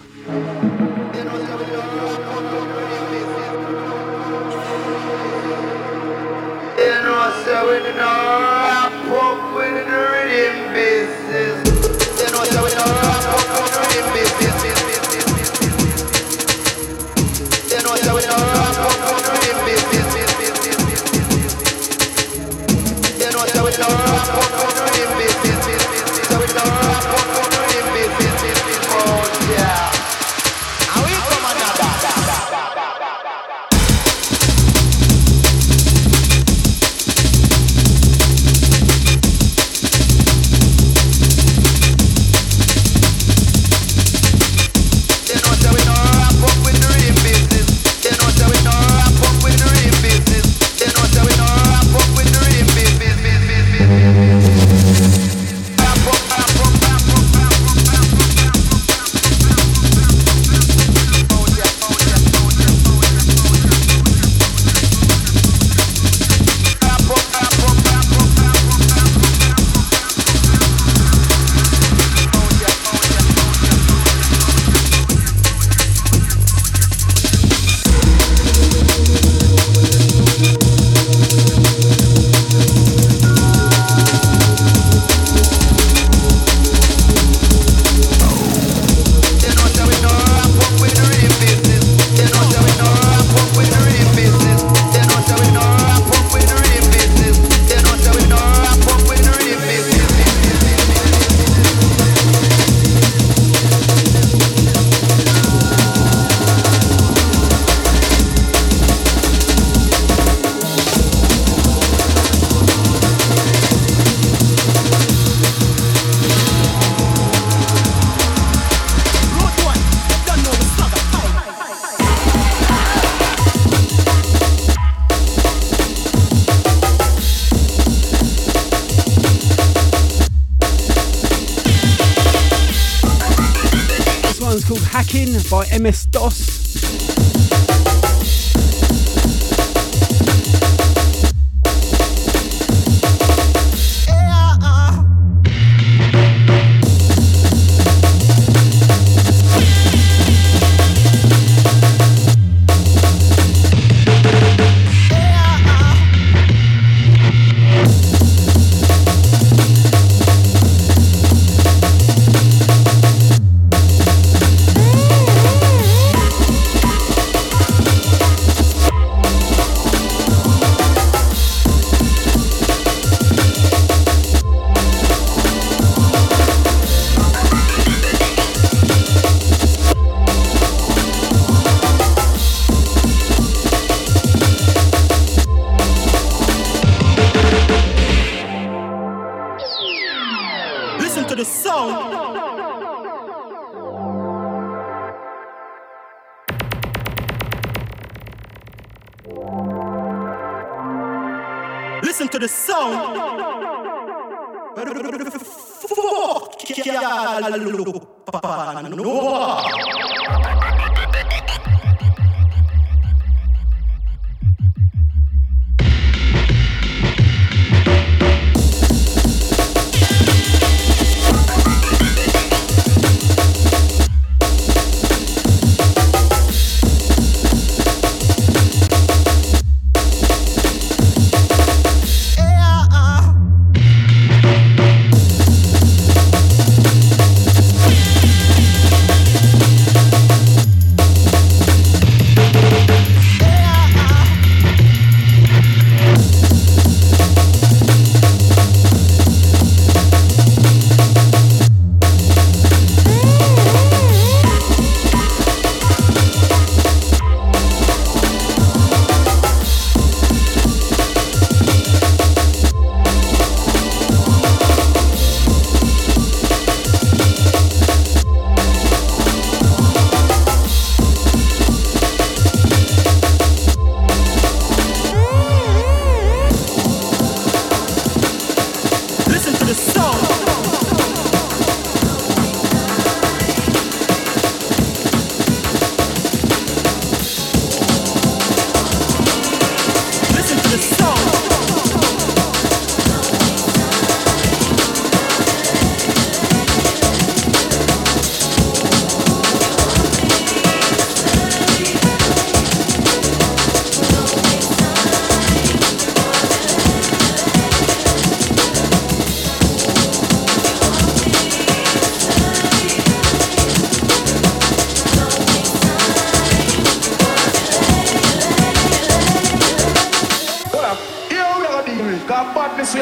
By M S DOS.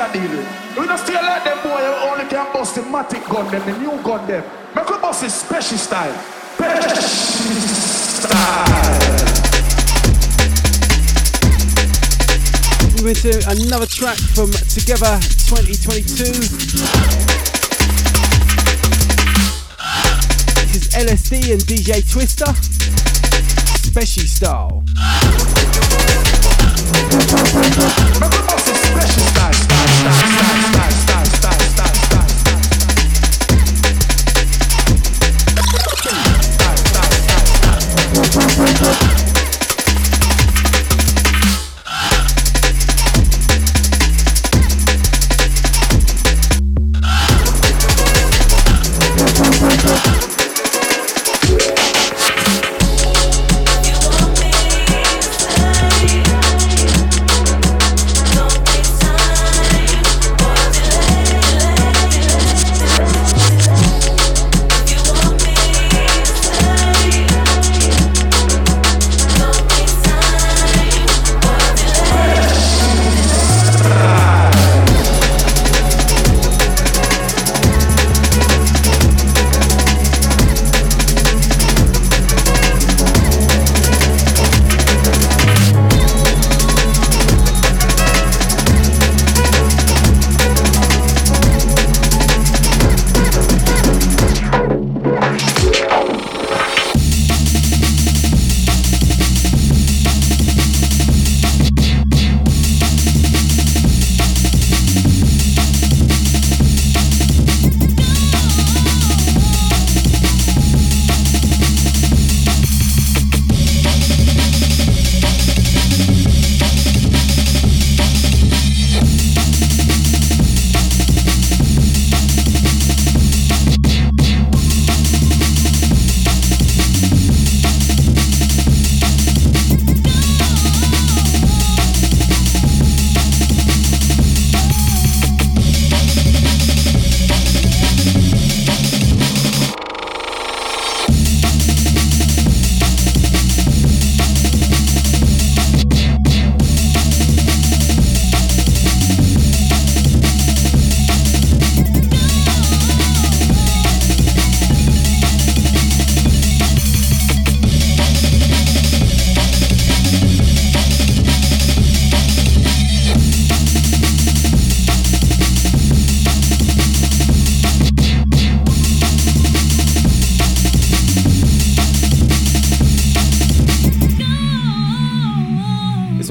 a dealing. We don't still let them boy who only can bust the matic gun them, the new gun them. Make we bust the special style. Special style. We're into another track from Together twenty twenty-two. This is L S D and D J Twister. Special style. Special style, style, style, style, style, style, style, style, style,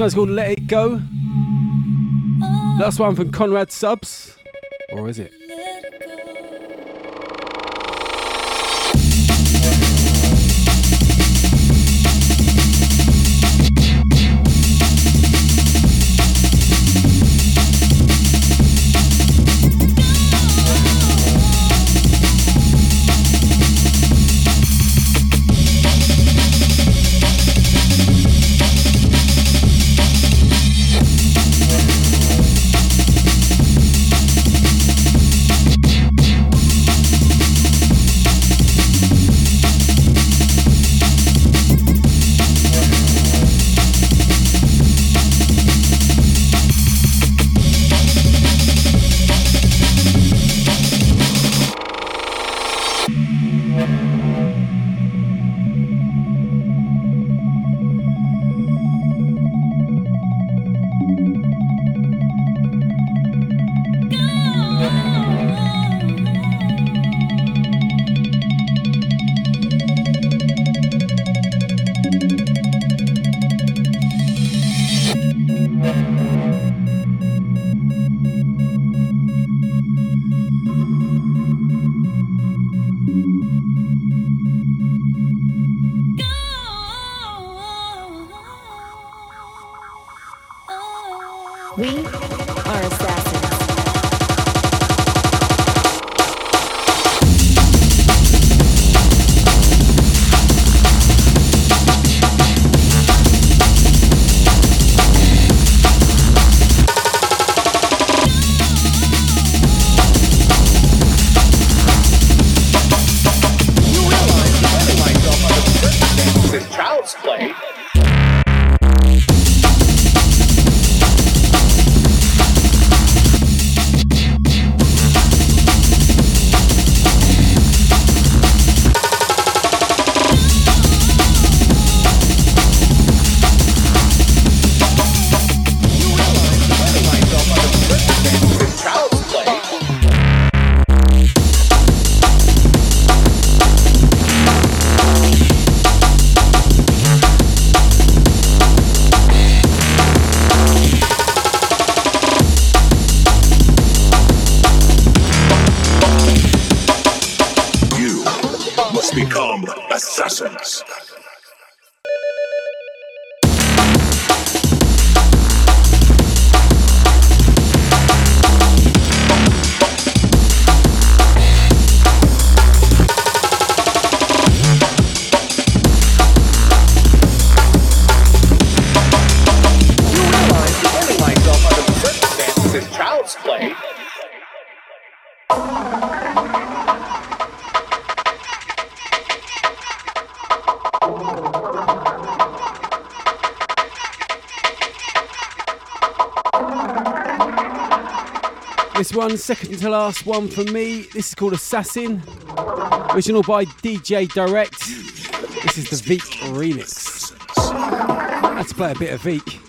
It's called Let It Go. Last one from Conrad Subs, or is it? This one, second to last one from me. This is called Assassin, original by D J Direct. This is the Veek remix. I had to play a bit of Veek.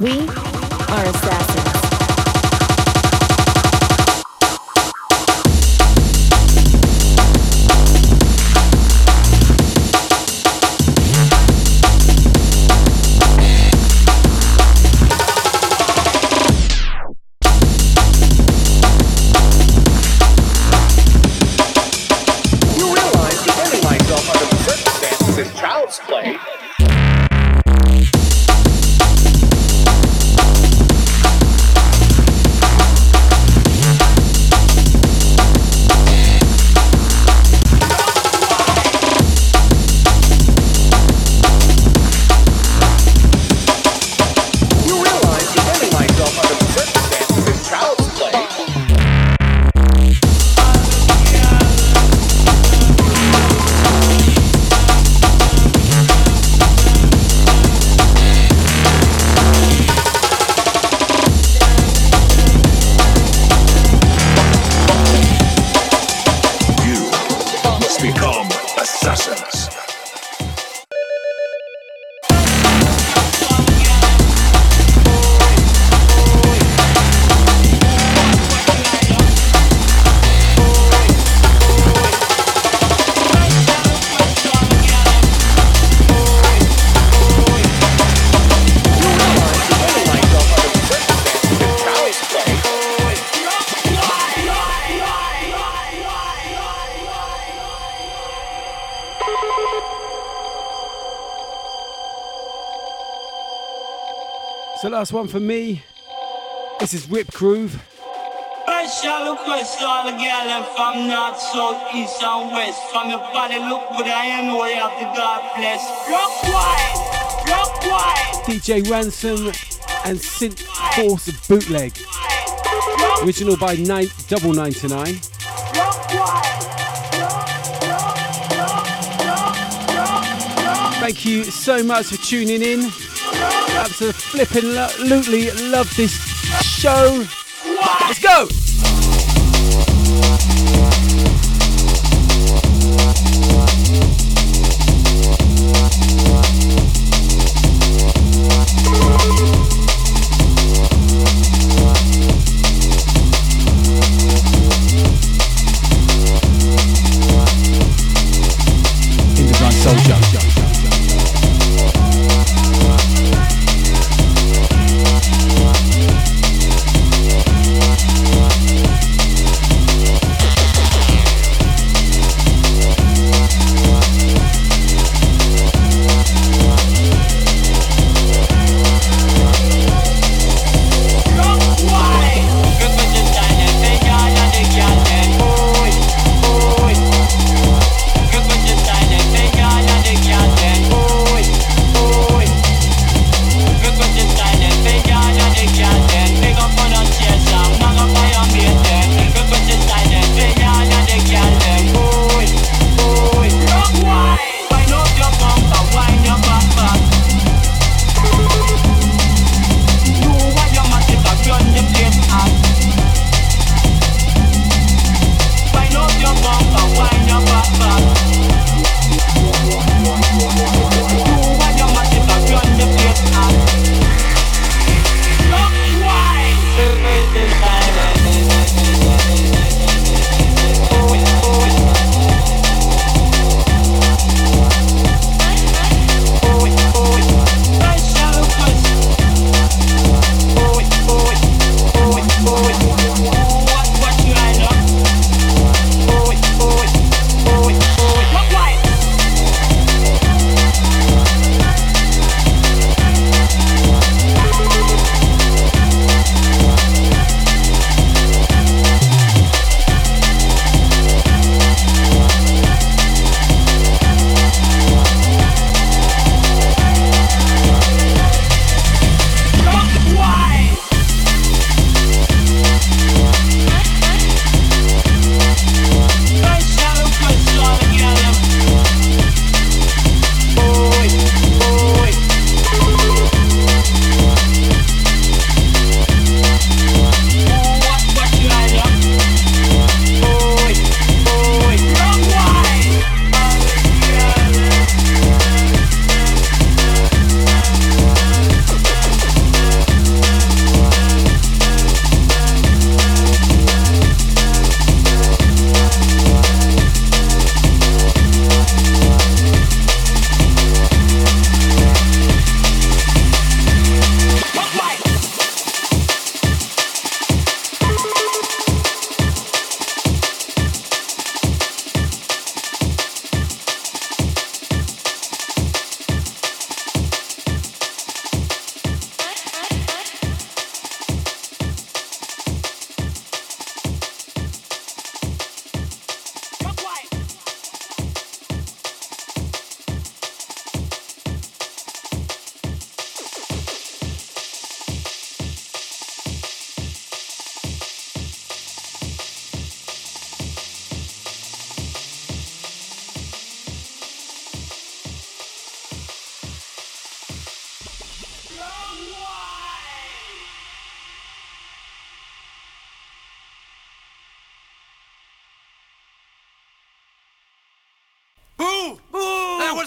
We are assassins. Last one for me. This is Rip Groove. I shall request all the gal if I'm not south, east and west. From your body look but I am way up the God bless. Rock wide, rock wide. D J Ransom and Synth Force Bootleg. Original by nine double nine to nine. Thank you so much for tuning in. Absolutely flippin' love this show. Let's go! InDesign Soldier. We'll be right back.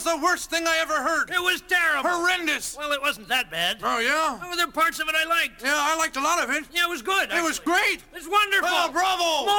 was the worst thing I ever heard. It was terrible. Horrendous. Well, it wasn't that bad. Oh, yeah? Oh, there were parts of it I liked. Yeah, I liked a lot of it. Yeah, it was good. It actually. was great. It's wonderful. Oh, bravo. More